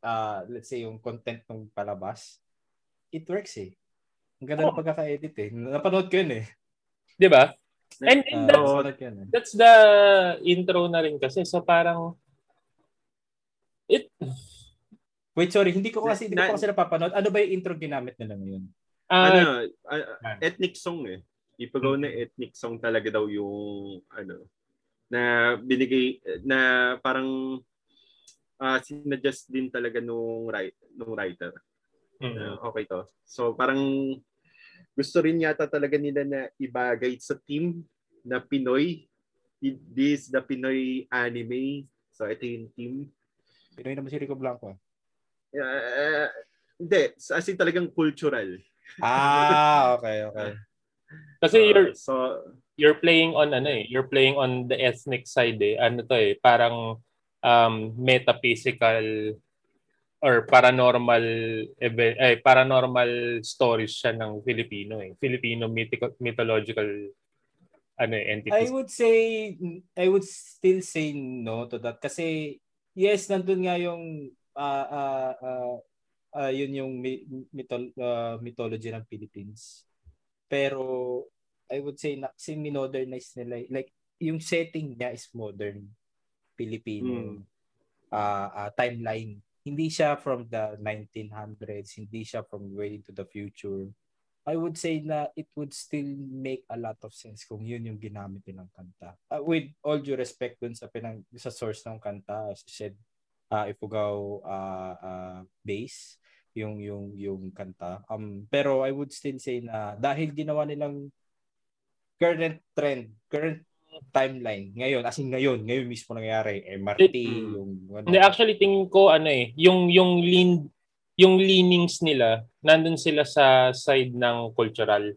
Uh, let's say yung content ng palabas, it works eh. Ang ganda oh. ng pagkaka-edit eh. Napanood ko yun eh. Diba? And, and that's, uh, that's the intro na rin kasi. So parang it... Wait, sorry. Hindi ko kasi, hindi ko kasi napapanood. Ano ba yung intro ginamit nila ngayon? Uh, ano, uh, ethnic song eh. Ifugao na ethnic song talaga daw yung ano, na binigay, na parang ah uh, sinadjust din talaga nung write nung writer. Mm-hmm. Uh, okay to. So parang gusto rin yata talaga nila na ibagay sa team na Pinoy. This the Pinoy anime. So ito yung team. Pinoy naman si Rico Blanco. Uh, hindi, as in talagang cultural. Ah, okay, okay. Kasi uh, you're so you're playing on ano eh, you're playing on the ethnic side eh. Ano to eh, parang um metaphysical or paranormal event, eh paranormal stories siya ng Filipino eh Filipino mythical, mythological ano entities. I would say I would still say no to that kasi yes nandun nga yung uh, uh, uh, uh yun yung mythol- uh, mythology ng Philippines pero I would say na semi-modernize nila like yung setting niya is modern Filipino mm. uh, uh, timeline. Hindi siya from the nineteen hundreds. Hindi siya from way into the future. I would say na it would still make a lot of sense kung yun yung ginamit ng kanta. Uh, with all due respect dun sa, pinang, sa source ng kanta, said uh, Ifugao uh, uh, base, yung, yung, yung kanta. Um, pero I would still say na dahil ginawa nilang current trend, current timeline ngayon as in ngayon ngayon mismo nangyayari M R T mm. yung ano no, actually tingin ko ano eh yung yung lean yung leanings nila nandun sila sa side ng cultural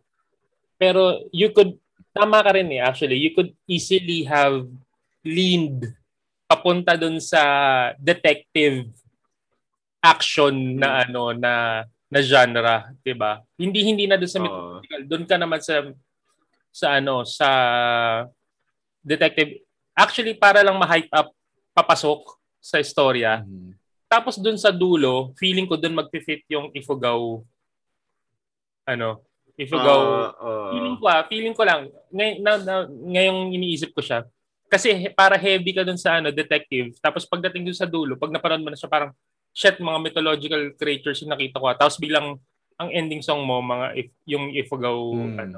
pero you could tama ka rin eh. Actually, you could easily have leaned papunta dun sa detective action na ano na na genre, 'di ba? Hindi hindi na doon sa mythological. Uh, doon ka naman sa sa ano sa detective. Actually para lang ma-hype up papasok sa istorya. Mm-hmm. Tapos doon sa dulo, feeling ko doon magfi-fit yung Ifugao ano, Ifugao. Uh, uh, feeling ko, ah, feeling ko lang ngay- na- na- ngayong iniisip ko siya. Kasi para heavy ka doon sa ano detective. Tapos pagdating doon sa dulo, pag napanood mo na siya parang shit, mga mythological creatures yung nakita ko. Tapos bilang ang ending song mo, mga if, yung Ifugao, hmm. ano.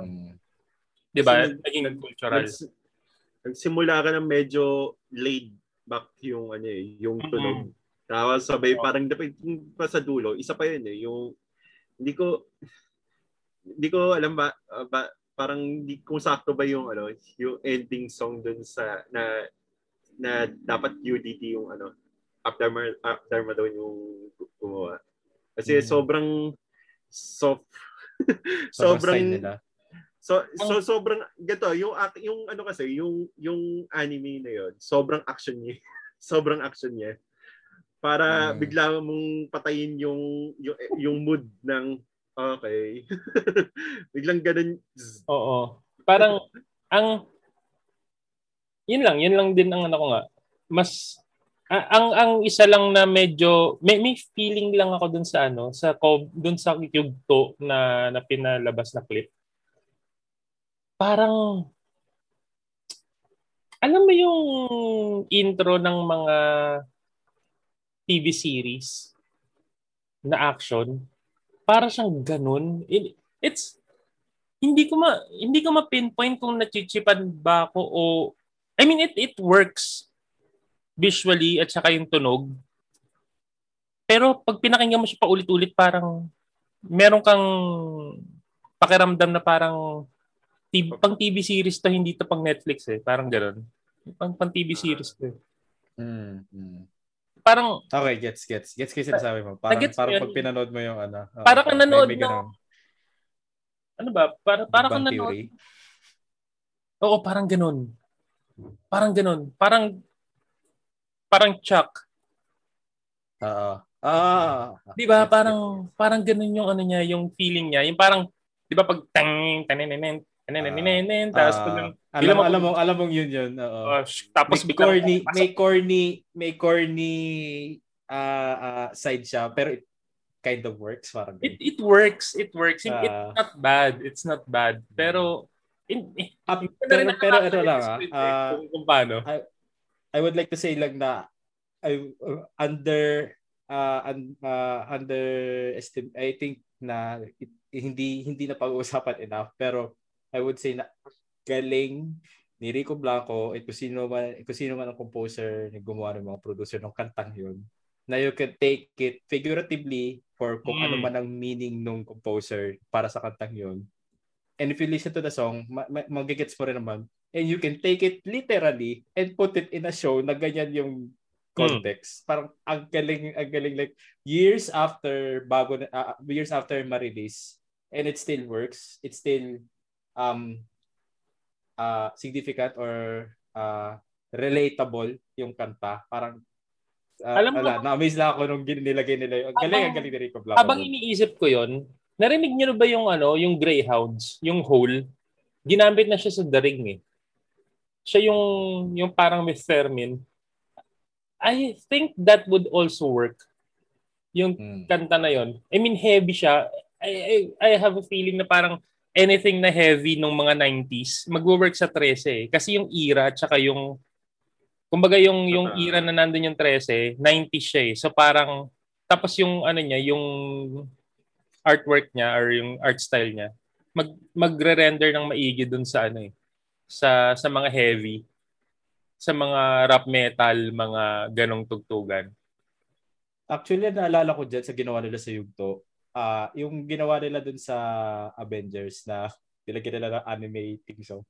Diba? Naging cultural. Nagsimula ka ng medyo laid back yung, ano eh, yung tulog. Mm-hmm. Tapos sabay, oh. parang pa sa dulo, isa pa yun eh. Yung, hindi ko, hindi ko alam ba, uh, ba parang hindi kung sakto ba yung, ano, yung ending song dun sa, na, na dapat U D T yung, ano, after Mar- after Madon yung gumawa. Kasi mm. sobrang soft. sobrang so, so sobrang ganito yung yung ano kasi yung yung anime na yon, sobrang action niya. sobrang action niya. Para mm. bigla mong patayin yung yung, yung mood ng okay. Biglang ganun. Oo. Parang ang yun lang, yun lang din ang ano ko nga. Mas A- ang ang isa lang na medyo may, may feeling lang ako dun sa ano sa dun sa Yugto na, na pinalabas na clip. Parang alam mo yung intro ng mga T V series na action, para siyang ganun. It, it's hindi ko ma hindi ko ma-pinpoint kung nachichipan ba ako o I mean it it works visually at saka yung tunog. Pero pag pinakinggan mo siya paulit-ulit, parang meron kang pakiramdam na parang t- pang T V series to, hindi to pang Netflix eh. Parang gano'n. Pang, pang T V series to. Mm-hmm. Parang... Okay, gets, gets. Gets kayo sinasabi mo. Parang, parang pag pinanood mo yung ano. Oh, parang kang nanood na... Ano ba? Para, parang kang nanood... Theory? Oo, parang gano'n. Parang gano'n. Parang... parang Chuck. Ah. Ah. 'Di ba parang parang ganoon yung ano niya, yung feeling niya. Yung parang 'di ba pag tang tanenenen tanenenen tapos parang alam mo alam mo alam mo yun yun. Oo. Tapos may corny, may corny, may corny ah side siya pero it kind of works parang. It it works, it works. It's not bad. It's not bad. Pero pero pero ano lang ah kung paano. I would like to say lang na I uh, under uh, un, uh underestimate, I think na it, hindi hindi na pag-uusapan enough, pero I would say na galing ni Rico Blanco at kung sino man kung sino man ang composer na gumawa ng mga producer ng kantang yun, na you can take it figuratively for kung mm. ano man ang meaning ng composer para sa kantang yun. And if you listen to the song, ma- ma- magigets mo rin naman. And you can take it literally and put it in a show na ganyan yung context. Hmm. Parang ang galing, ang galing like years after bago uh, years after ma-release and it still works. It's still um uh significant or uh relatable yung kanta. Parang uh, alam ala, mo na-amaze lang ako nung nilagay nila. Ang galing, ang galing ni Rico Blanco. Habang iniisip ko 'yon, narinig niyo ba yung ano, yung Greyhounds, yung Hole? Ginamit na siya sa The Ring eh. Siya yung yung parang may Fermin. I think that would also work. Yung mm. kanta na yon. I mean, heavy siya. I, I I have a feeling na parang anything na heavy nung mga nineties, magwo-work sa Trese eh. Kasi yung era at saka yung kumbaga yung yung era na nandoon yung Trese, nineties siya eh. So parang tapos yung ano niya, yung artwork niya or yung art style niya, mag magre-render ng maigi dun sa ano eh. sa sa mga heavy, sa mga rap metal, mga ganong tugtugan. Actually, naalala ko dyan sa ginawa nila sa Yugto, uh, yung ginawa nila dun sa Avengers na nilagyan nila ng anime theme song.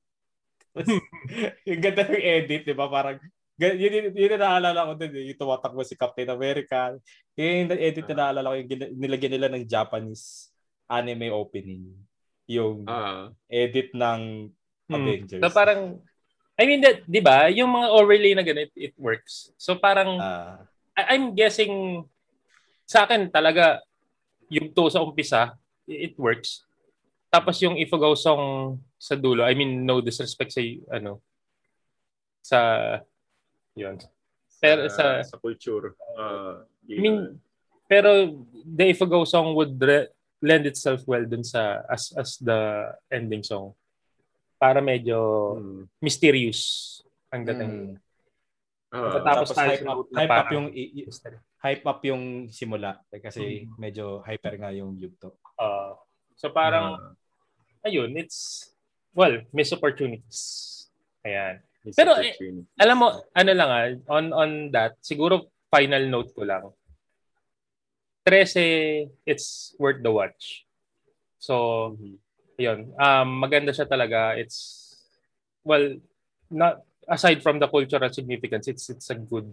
Yung ganda ng edit, di ba? Parang, yun, yun, yun na naalala ko dun, yung tumatakbo si Captain America. Yung edit na naalala ko, yung nilagyan nila ng Japanese anime opening. Yung uh-huh. edit ng Avengers. So parang, I mean, that, di ba, yung mga overlay na ganit, it works. So parang, uh, I- I'm guessing, sa akin talaga, Yugto sa umpisa, it works. Tapos yung Ifugao song sa dulo, I mean, no disrespect sa, ano, sa, yun. Pero sa, sa culture. Uh, I mean, uh, pero the Ifugao song would re- lend itself well dun sa, as as the ending song. Para medyo hmm. mysterious ang dating. Hmm. Uh, tapos hype up, hype up yung i- i- hype up yung simula kasi hmm. medyo hyper nga yung Yugto. Uh, so parang uh, ayun, it's well, miss opportunities. Ayan. Miss Pero opportunities. Eh, alam mo, ano lang ah, on on that, siguro final note ko lang. Trese, it's worth the watch. So mm-hmm. Yun. Um, maganda siya talaga. It's, well, not, aside from the cultural significance, it's it's a good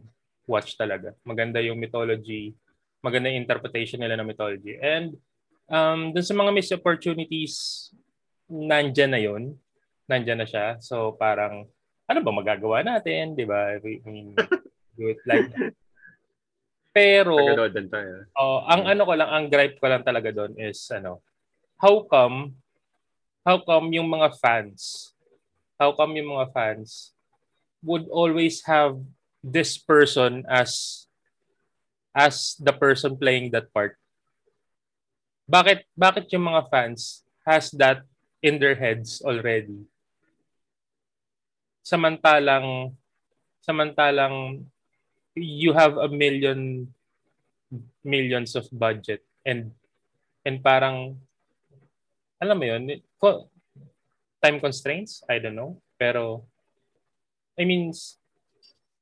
watch talaga. Maganda yung mythology. Maganda yung interpretation nila ng mythology. And um, dun sa mga missed opportunities, nandyan na yun. Nandyan na siya. So parang, ano ba magagawa natin? Di ba? I mean, do it like that. Pero, oh, ang ano ko lang, ang gripe ko lang talaga dun is, ano, how come How come yung mga fans, how come yung mga fans would always have this person as as the person playing that part? Bakit bakit yung mga fans has that in their heads already? Samantalang samantalang you have a million millions of budget and and parang alam mo yun, time constraints, I don't know. Pero, I mean,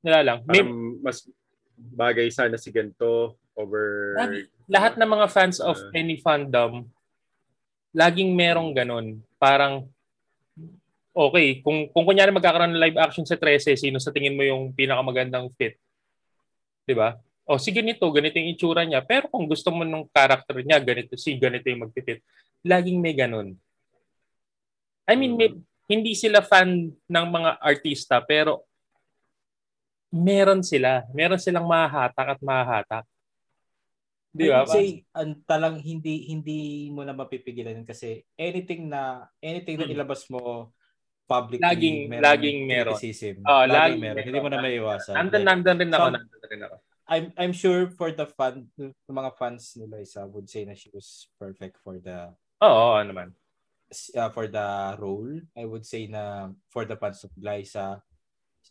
nila lang. May, mas bagay sana si ganito over... Lahat, lahat ng mga fans uh, of any fandom, laging merong ganun. Parang, okay, kung, kung kunyari magkakaroon ng live action sa Trese, sino sa tingin mo yung pinakamagandang fit? Diba? O si ganito, ganito yung itsura niya. Pero kung gusto mo nung character niya, ganito si ganito yung magpipit. Laging may ganun. I mean, may, hindi sila fan ng mga artista, pero meron sila. Meron silang mahahatak at mahahatak. Di ba? Say, an, talang hindi hindi mo na mapipigilan kasi anything na anything hmm. na ilabas mo publicly, laging meron. Laging meron. Oh, laging laging meron. meron. Hindi mo na maiwasan. Nandun, like, nandun rin ako. So, nandun rin ako. I'm I'm sure for the fan, mga fans ni Liza would say na she was perfect for the oh, ano man. Uh, for the role. I would say na for the fans of Liza,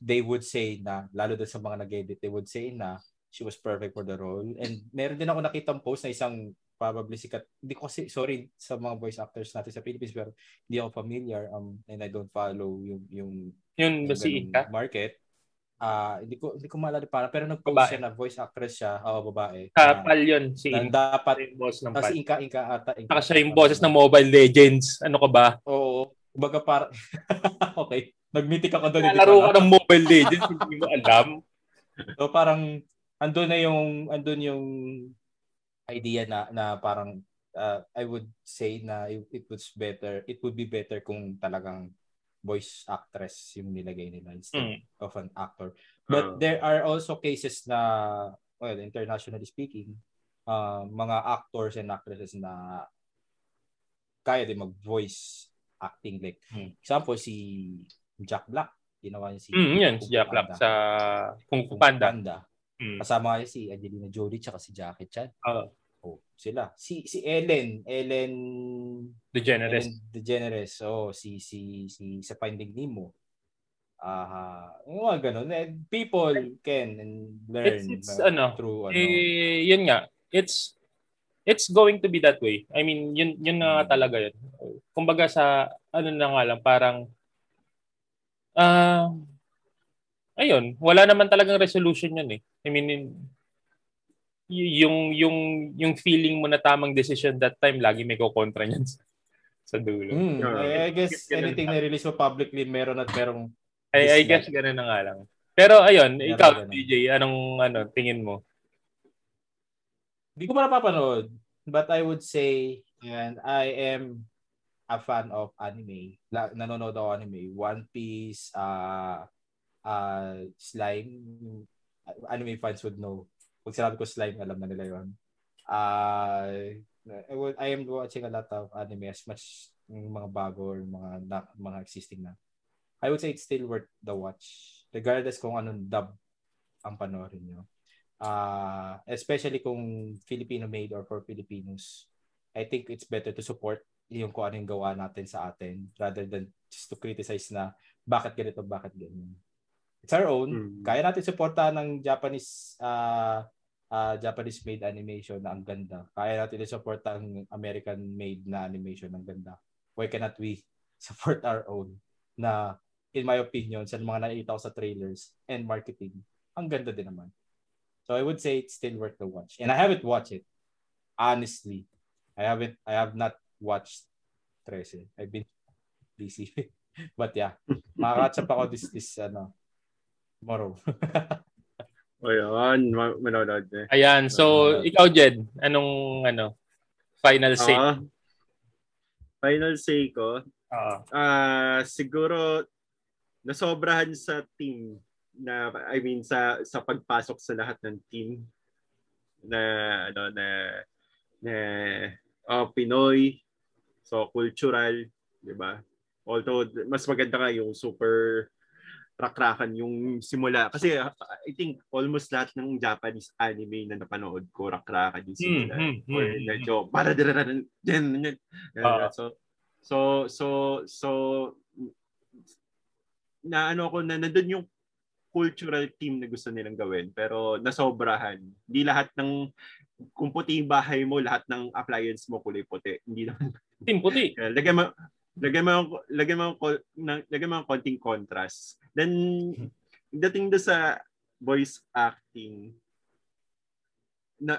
they would say na lalo din sa mga nag-edit, they would say na she was perfect for the role. And meron din ako nakitang post na isang probably sikat. Hindi ko kasi sorry sa mga voice actors natin sa Philippines pero hindi ako familiar um and I don't follow yung yung yung, yung market. Ah, uh, hindi ko hindi ko maalala para pero nag-post siya na voice actress siya, oh babae. Kapal 'yun si Inka. Dapat boss ng pal. Si Inka Inka ata. Saka siya yung boses ng Mobile Legends. Ano ka ba? Oo. Kumbaga para okay. Nagmitik ako doon dito. Laro ka ng Mobile Legends, hindi mo alam. So parang andun na yung andun yung idea na na parang uh, I would say na it, it was better. It would be better kung talagang voice actress yung nilagay nila instead mm. of an actor. But uh, there are also cases na, well, internationally speaking, uh, mga actors and actresses na kaya din mag-voice acting. Like, mm. example, si Jack Black. Ginawa niya si mm, yan, Kung si Jack Black sa Kung Fu Panda. Panda. Mm. Kasama niya si Angelina Jolie tsaka si Jackie Chan. Uh, oh, sila. Si si Ellen. Ellen... The Generous. The Generous. Oh, si si si sa Finding Nemo. Ah, uh, yung mga ganun. People can learn it's, it's, ano, through ano. Eh, yun nga. It's it's going to be that way. I mean, yun yun na hmm. talaga yun. Kumbaga sa ano na nga lang parang ah uh, ayun, wala naman talagang resolution yun eh. I mean, in, yung yung yung feeling mo na tamang decision that time lagi may kokontra niyan sa, sa dulo. Mm, I, I guess anything na release mo publicly meron at merong I, I guess ganun na nga lang. Pero ayun, ganun, ikaw ganun. D J, anong ano tingin mo? Hindi ko pa napapanood but I would say and I am a fan of anime. La- nanonood ako anime. One Piece, uh, uh, Slime. Anime fans would know. Pag sinabi ko Slime, alam na nila yun. Uh, I, will, I am watching a lot of anime, as much yung mga bago or mga, na, mga existing na. I would say it's still worth the watch. Regardless kung anong dub ang panoorin nyo. Uh, especially kung Filipino-made or for Filipinos. I think it's better to support yung kung ano yung gawa natin sa atin rather than just to criticize na bakit ganito, bakit ganyan. It's our own. Mm. Kaya natin supportahan ng Japanese uh, uh, Japanese-made animation na ang ganda. Kaya natin supportahan ng American-made na animation na ang ganda. Why cannot we support our own? Na, in my opinion, sa mga nakikita ko sa trailers and marketing, ang ganda din naman. So I would say it's still worth the watch. And I haven't watched it. Honestly. I haven't, I have not watched Trese. I've been busy. But yeah, makakatch up ako this, this, ano, tomorrow. Ayan, manonood eh. Ayan, so, uh, ikaw, Jed, anong, ano, final say? Uh, final say ko? Uh, uh, siguro, nasobrahan sa team na, I mean, sa, sa pagpasok sa lahat ng team na, ano, na, na uh, Pinoy, so cultural, di ba? Although mas maganda nga yung super rakrakan yung simula kasi I think almost lahat ng Japanese anime na napanood ko rakrakan yung simula mm, mm, or mm, medyo mm. para dyan, dyan, dyan. Uh, so so so so na ano ko na nandun yung cultural team na gusto nilang gawin pero nasobrahan. Hindi lahat ng kung puti yung bahay mo, lahat ng appliance mo kulay puti. Hindi naman. Team puti. Lagyan mo, lagyan mo, lagyan mo, lagyan mo konting contrast. Then, dating doon sa voice acting, na,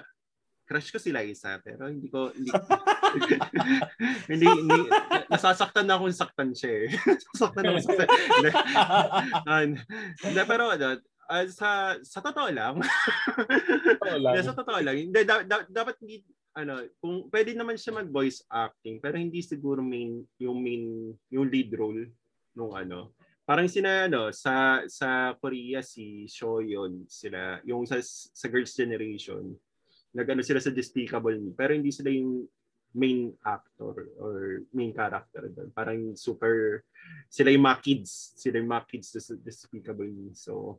crush ko si Liza, pero hindi ko, hindi, hindi, hindi nasasaktan na akong saktan siya eh. Nasasaktan na akong saktan. Hindi, pero, Uh, sa sa totoo lang. totoo lang. Yeah, sa totoo lang. Hindi da, da, dapat hindi ano, kung pwede naman siya mag-voice acting pero hindi siguro main yung main yung lead role nung ano. Parang sina ano sa sa Korea si Shoyon sila yung sa, sa Girls' Generation. Nagano sila sa Despicable Me pero hindi sila yung main actor or main character doon. Parang super sila yung mga kids, sila yung mga kids sa Despicable Me. So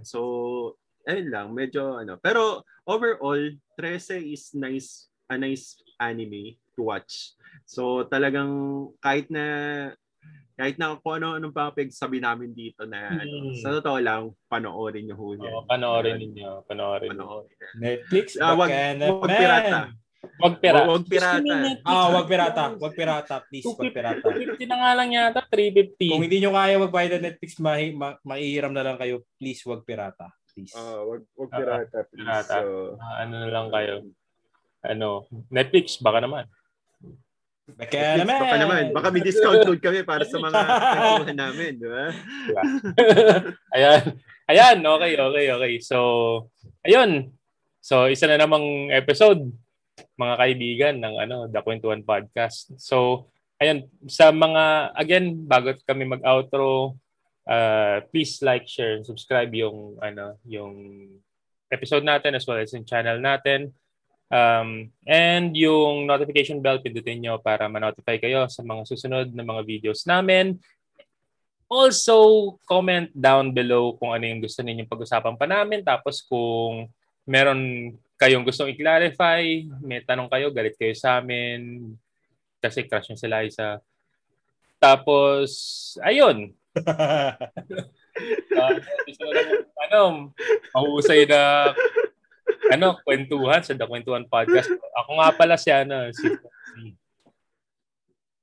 So, ayun lang, medyo ano. Pero overall, Trese is nice, a nice anime to watch. So, talagang kahit na kahit na kung ano anong pang pagsabi namin dito na hmm. ano, sa totoo lang panoorin niyo ho 'yan. Oh, panoorin niyo, panoorin. panoorin. Netflix, uh, wag, wag pirata. Wag pirata. Wag pirata. Ah, wag pirata. Wag pirata, please. Wag pirata. two fifty na nga lang yata, three fifty. Kung hindi nyo kaya magbayad ng Netflix, mai ma- maihiram na lang kayo. Please, wag pirata. Please. Ah, uh, wag wag pirata, please. Pirata. So, uh, ano na lang kayo? Ano, Netflix baka naman. Baka naman. Baka naman. Baka may discount code kami para sa mga kailangan namin, di ba? Ayan. Ayan, okay, okay, okay. So, ayun. So, isa na namang episode, mga kaibigan ng ano The Kwentuhan Podcast. So, ayun, sa mga, again, bago kami mag-outro, uh, please like, share, and subscribe yung, ano, yung episode natin as well as yung channel natin. Um, and yung notification bell, pindutin nyo para ma-notify kayo sa mga susunod na mga videos namin. Also, comment down below kung ano yung gusto ninyong pag-usapan pa namin. Tapos kung meron kayong gustong i-clarify, may tanong kayo, galit kayo sa amin, kasi crush nyo si Liza. Tapos, ayun. uh, ano, mahusay na ano, kwentuhan sa The Kwentuhan Podcast. Ako nga pala si, ano, si...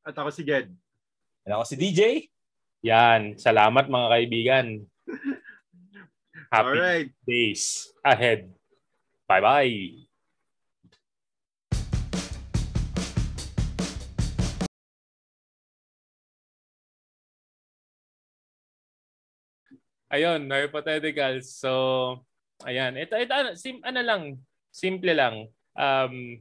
At ako si Jed. At ako si D J. Yan. Salamat mga kaibigan. Happy Alright. days ahead. Bye-bye. Ayun, hypothetical. So, ayan. Ito, ito, ano, sim, ano lang, simple lang. Um,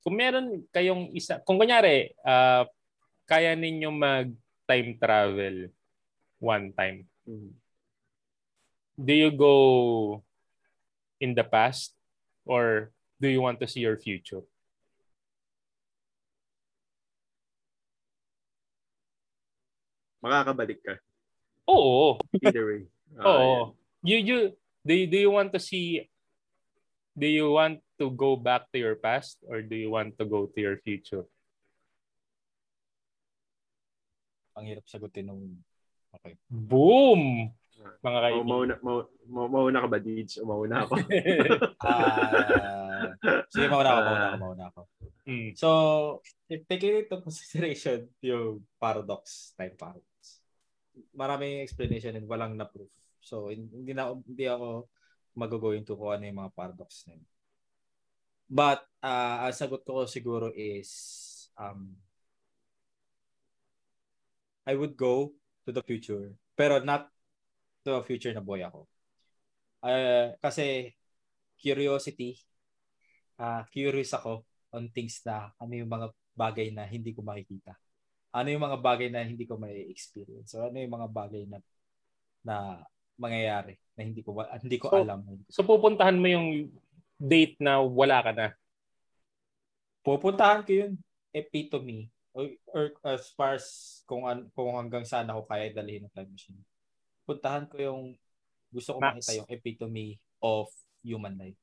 Kung meron kayong isa, kung kunyari, uh, kaya ninyo mag-time travel one time, mm-hmm. do you go in the past or do you want to see your future? Makakabalik ka. Oo. Either way. Uh, Oo. You, you, do, you, do you want to see, do you want to go back to your past or do you want to go to your future? Ang hirap sagutin nung... Okay. Boom! Mga kaibigan. Mauna, mauna, mauna ka ba, Deeds? Mauna ako. uh, sige, mauna ako, mauna ako, mauna ako. Mm. So, if taking into consideration yung paradox, time paradox, maraming explanation and walang na-proof. So, hindi, na, hindi ako mag-go into kung ano yung mga paradox na yun. But, uh, ang sagot ko siguro is, um, I would go to the future. Pero not to the future na boy ako. Uh, kasi, curiosity. Uh, curious ako on things na ano yung mga bagay na hindi ko makikita. Ano yung mga bagay na hindi ko may experience. So, ano yung mga bagay na na mangyayari na hindi ko, hindi ko so, alam. So, pupuntahan mo yung date na wala ka na? Pupuntahan ko yun. Epitome. Or, or as far as kung, kung hanggang saan ako kaya dalhin ng time machine. Puntahan ko yung gusto ko makita yung epitome of human life.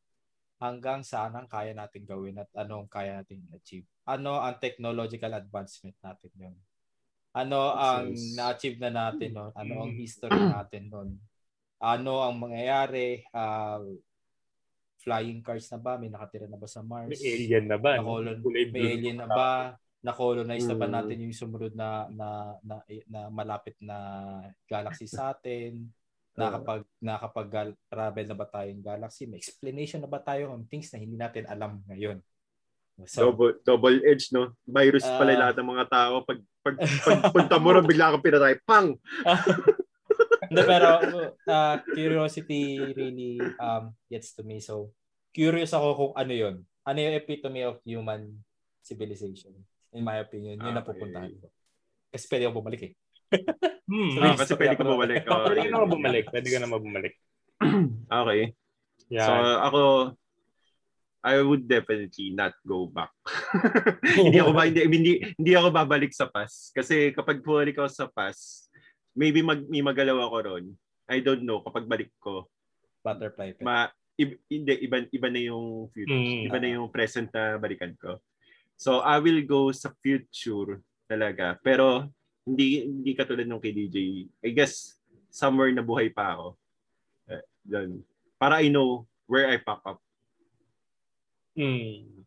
Hanggang saan ang kaya natin gawin at anong kaya natin achieve. Ano ang technological advancement natin yun? Ano ang na-achieve na natin nun? Ano ang history natin nun? Ano ang mangyayari? Uh, flying cars na ba? May nakatira na ba sa Mars? May alien na ba? Nakolon- may alien na ba? Na-colonize na ba natin yung sumunod na, na, na, na malapit na galaxy sa atin? Nakapag, nakapag-travel na ba tayong galaxy? May explanation na ba tayo on things na hindi natin alam ngayon? So, double, double edge, no? Virus uh, pala lahat ng mga tao. Pag, pag, pag punta mo rin, bigla kang pinatay. Pang! No, pero uh, curiosity really um, gets to me. So, curious ako kung ano yun. Ano yung epitome of human civilization? In my opinion, yun okay. Na pupuntahan ko. Kasi pwede ako bumalik eh. hmm, so, ah, kasi pwede ka bumalik. Oh, pwede ka na bumalik. Pwede ka na mabumalik. Okay. Yeah. So, ako, I would definitely not go back. hindi ako ba, hindi, hindi, hindi ako babalik sa past. Kasi kapag bumalik ako sa past, maybe mag, may magalaw ako ron. I don't know. Kapag balik ko, butterfly. Ma, i- hindi, iba, iba na yung future. Mm, iba uh, na yung present na balikan ko. So, I will go sa future talaga. Pero, hindi hindi katulad nung kay D J. I guess, somewhere na buhay pa ako. Uh, dun. Para I know where I pop up. Mm.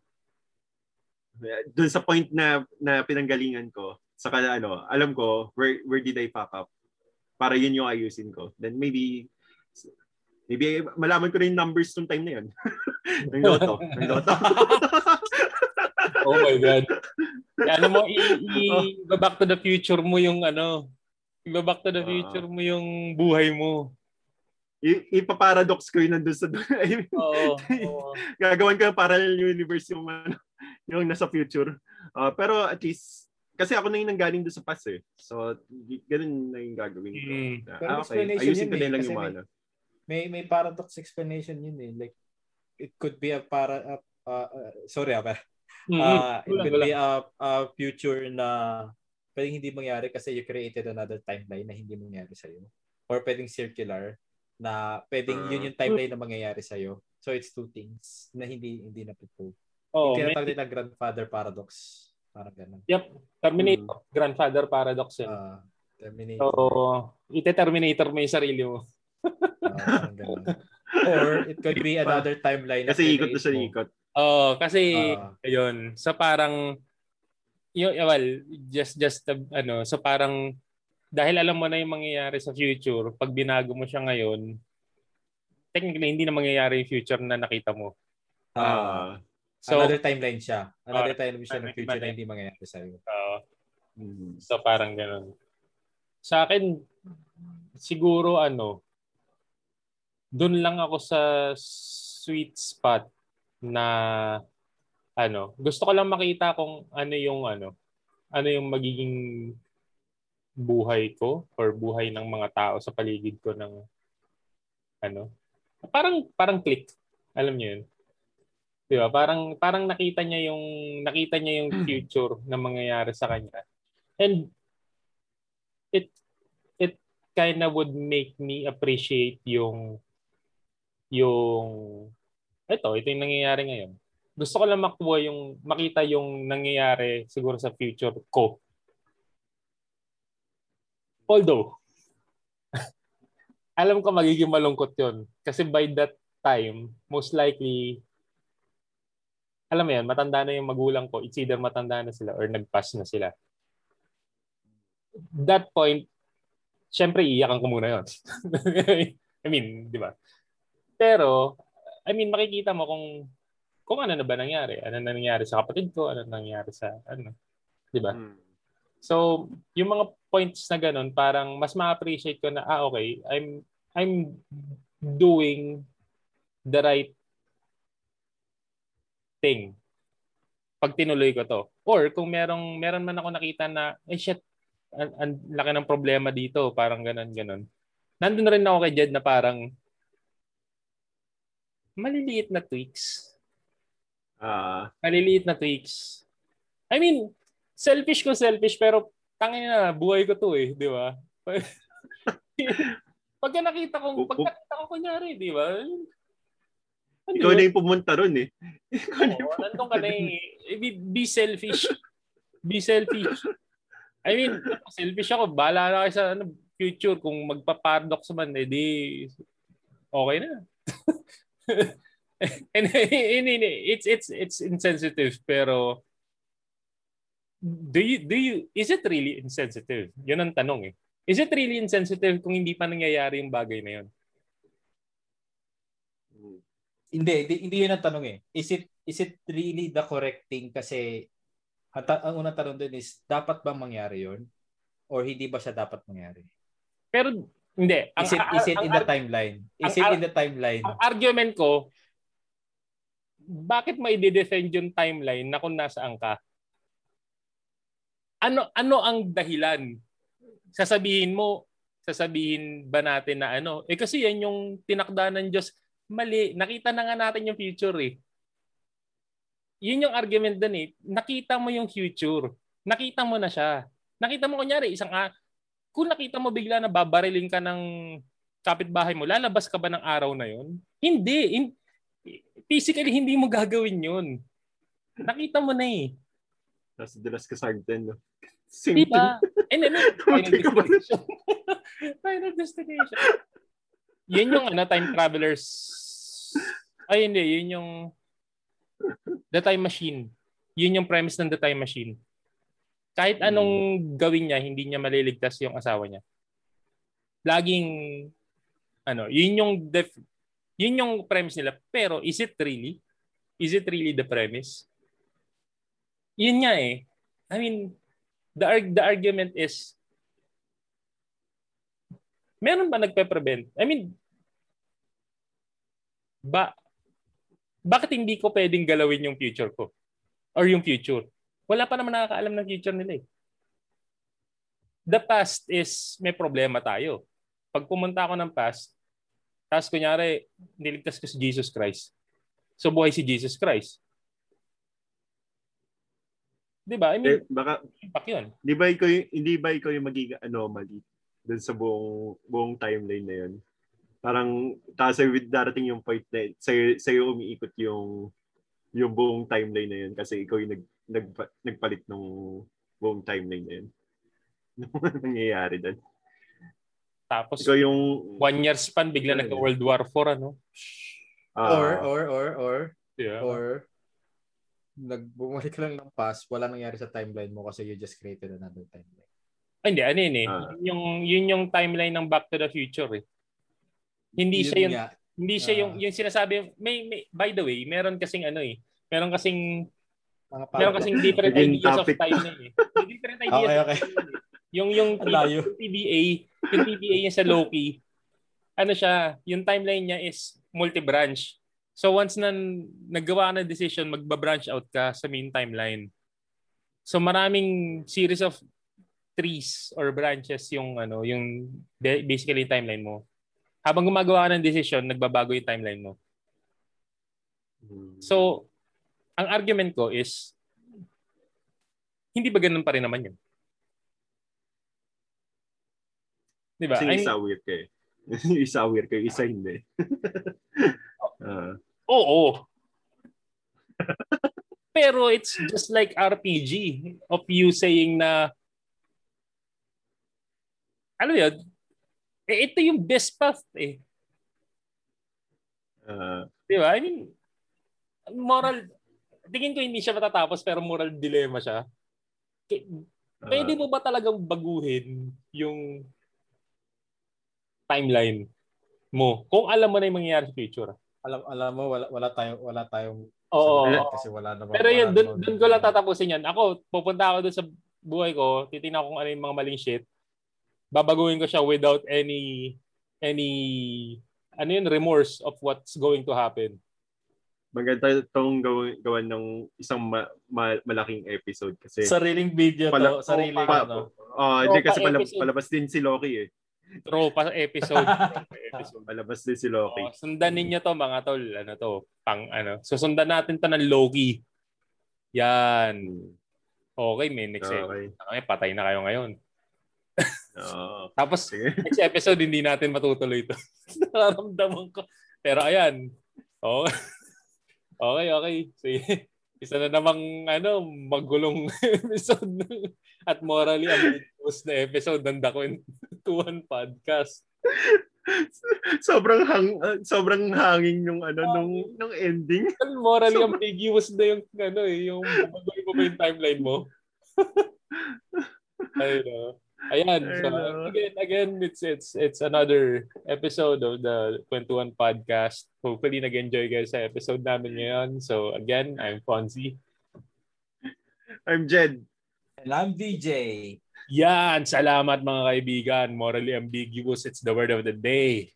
Doon sa point na, na pinanggalingan ko, saka na ano, alam ko, where where did I pop up? Para yun yung ayusin ko. Then maybe, maybe malaman ko na yung numbers nung time na yun. Ng loto. Ng loto. Oh my God. Ano mo, i-, i- back to the future mo yung ano, i-back to the future mo yung buhay mo. I- ipaparadox ko yun nandun sa doon. Oo. Oo. Gagawin ko yung parallel universe yung, ano, yung nasa future. Uh, pero at least, kasi ako na yung nanggaling doon sa past eh. So, ganun na yung gagawin ko. Mm. Ah, okay. Ayusin ko na lang yung ano. May, may paradox explanation yun eh. Like, it could be a para... Uh, uh, sorry ah, pero... Mm-hmm. Uh, it could be a, a future na pwedeng hindi mangyari kasi you created another timeline na hindi mangyari sa'yo. Or pwedeng circular na pwedeng uh, yun yung timeline na mangyayari sa'yo. So, it's two things na hindi hindi na-prove. Oh, hindi tinatawag din na grandfather paradox. Parang ganun. Yep. Terminator. Hmm. Grandfather paradox yun. Uh, Terminator. So, ite-terminator mo yung sarili mo. uh, Or, it could be another timeline. Kasi na ikot na siya ikot. Oh, kasi uh, ayun, sa parang yun, well, just just uh, ano, sa parang dahil alam mo na yung mangyayari sa future, pag binago mo siya ngayon, technically hindi na mangyayari yung future na nakita mo. Ah. Uh, so another timeline siya. Another uh, timeline siya ng future na hindi mangyayari sa iyo. Uh, mm-hmm. So parang ganoon. Sa akin siguro ano, doon lang ako sa sweet spot na ano, gusto ko lang makita kung ano yung ano, ano yung magiging buhay ko or buhay ng mga tao sa paligid ko ng ano, parang parang click. Alam niyo yun. 'Di ba? Parang parang nakita niya yung nakita niya yung future na mangyayari sa kanya. And it it kind of would make me appreciate yung yung ito, ito yung nangyayari ngayon. Gusto ko lang makuha yung makita yung nangyayari siguro sa future ko. Although, alam ko magiging malungkot yun. Kasi by that time, most likely, alam mo yan, matanda na yung magulang ko. It's either matanda na sila or nag-pass na sila. That point, syempre iiyakan ko muna yun. I mean, di ba? Pero, I mean, makikita mo kung kung ano na ba nangyari. Ano na nangyari sa kapatid ko, ano na nangyari sa, ano, di ba? Hmm. So, yung mga points na ganun, parang mas ma-appreciate ko na, ah, okay, I'm I'm doing the right thing pag tinuloy ko to. Or kung merong, meron man ako nakita na, eh shit, ang an, laki ng problema dito, parang ganun, ganun. Nandun na rin ako kay Jed na parang maliliit na tweaks. Uh, maliliit na tweaks. I mean, selfish ko, selfish, pero tangin na, buhay ko to eh, di ba? Pagka nakita kong, pagka nakita kong kunyari, di ba? Ano ikaw yun? Na yung pumunta ron eh. Ikaw na yung pumunta ka na eh. Be, be selfish. Be selfish. I mean, selfish ako. Bahala na kayo sa ano, future. Kung magpa-paradox man, eh di, okay na. And, and, and, it's, it's, it's insensitive, pero Do you, do you, is it really insensitive? Yun ang tanong eh. Is it really insensitive kung hindi pa nangyayari yung bagay na yun? Hindi, hindi yun ang tanong eh. Is it, is it really the correct thing? Kasi ang, ta- ang unang tanong dun is, dapat bang mangyari yun? Or hindi ba siya dapat mangyari? Pero hindi. Ang, is it, is it ang, in the arg- timeline? Is ang, it in the timeline? Ang argument ko, bakit maide-defend yung timeline na kung nasaan ka? Ano ano ang dahilan? Sasabihin mo, sasabihin ba natin na ano? Eh kasi yan yung tinakda ng Diyos. Mali, nakita na nga natin yung future eh. Yun yung argument dun eh. Nakita mo yung future. Nakita mo na siya. Nakita mo kunyari, isang, ah, kung nakita mo bigla na babariling ka ng kapitbahay mo, lalabas ka ba ng araw na yun? Hindi. In, physically, hindi mo gagawin yun. Nakita mo na eh. Tapos dalas ka sa akin, no? Same diba? Thing. And then, final destination. Final destination. Yun yung ano, time travelers. Ay, hindi. Yun yung The Time Machine. Yun yung premise ng The Time Machine. Kahit anong hmm. gawin niya, hindi niya maliligtas yung asawa niya. Laging, ano, yun yung, def- yun yung premise nila. Pero, is it really? Is it really the premise? Yun nga eh. I mean, the arg- the argument is, meron ba nagpe-prevent? I mean, ba bakit hindi ko pwedeng galawin yung future ko? Or yung future? Wala pa naman nakakaalam ng future nila eh. The past is, may problema tayo. Pag pumunta ako ng past, tapos kunyari, niligtas ko si Jesus Christ. So buhay si Jesus Christ. Diba? I mean, eh, baka, impact yun. Di ba ikaw, hindi ba ikaw yung magiging anomaly dun sa buong, buong timeline na yun? Parang, tapos with darating yung point na sa'yo, sa'yo umiikot yung, yung buong timeline na yun kasi ikaw yung nag, nag, nagpalit ng buong timeline na yun. Anong nangyayari dun? Tapos, ikaw yung, one year span, bigla uh, nagka-World War four, ano? Uh, or, or, or, or, yeah. or, nagbumalik lang ng past, wala nangyari sa timeline mo kasi you just created another timeline. Ay, hindi, ano yun eh. Ah. Yun, yung, yun yung timeline ng Back to the Future eh. Hindi yun siya yung, nga. hindi siya uh, yung, yung sinasabi, may, may, by the way, meron kasing ano eh, meron kasing, mga meron kasing different ideas of timeline eh. May different ideas okay, okay. of timeline eh. Yung, yung, yung T V A, yung T V A niya sa Loki, ano siya, yung timeline niya is multi-branch. So once na naggawa ka ng decision, magbabranch out ka sa main timeline. So maraming series of trees or branches yung ano, yung basically yung timeline mo. Habang gumagawa ka ng decision, nagbabago yung timeline mo. So ang argument ko is hindi ba ganun pa rin naman yun? Diba? Kasi isa weird kayo. Isa weird kayo, isa hindi. uh. Oo. Pero it's just like R P G of you saying na ano yun? Eh, ito yung best path eh. Uh. Diba? I mean, moral, tingin ko hindi siya matatapos pero moral dilemma siya. K- uh. Pwede mo ba talagang baguhin yung timeline mo kung alam mo na yung mangyayari sa future? Alam alam mo wala wala tayong wala tayong oo, kasi wala na. Pero yun doon doon ko lang tatapusin yan. Ako pupunta ako doon sa buhay ko, titingnan ko kung ano yung mga maling shit. Babaguhin ko siya without any any ano yun, remorse of what's going to happen. Maganda itong gawin, gawin ng isang ma, ma, malaking episode kasi sariling video pala, to, sariling oh, ano. Oh, hindi kasi palabas, palabas din si Loki eh. Tropa episode. episode. Palabas din si Loki. Oh, sundanin niyo to mga tol. Ano to? Pang ano. Susundan natin to ng Loki. Yan. Okay, may next okay. episode. Okay, patay na kayo ngayon. Oh, tapos sige. Next episode hindi natin matutuloy to. Nararamdaman ko. Pero ayan. Oh. Okay, okay. Sige. Isa na namang ano, magulong episode at morally ambiguous na episode ng The Kwentuhan Podcast. sobrang hang uh, sobrang hanging nung ano oh, nung nung ending. Morally sobrang ambiguous na yung ano eh, yung babaguhin mo ba yung timeline mo? Ayun. Uh, ayan. So, again, again it's it's it's another episode of the Kwentuhan Podcast. Hopefully nag-enjoy kayo sa episode namin ngayon. So again, I'm Fonzie. I'm Jed. And I'm V J. Yan, salamat mga kaibigan. Morally ambiguous, it's the word of the day.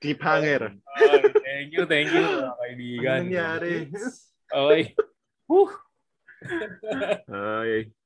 Cliffhanger. Oh, thank you, thank you mga kaibigan. Ano nangyari? Okay. Woo! Okay.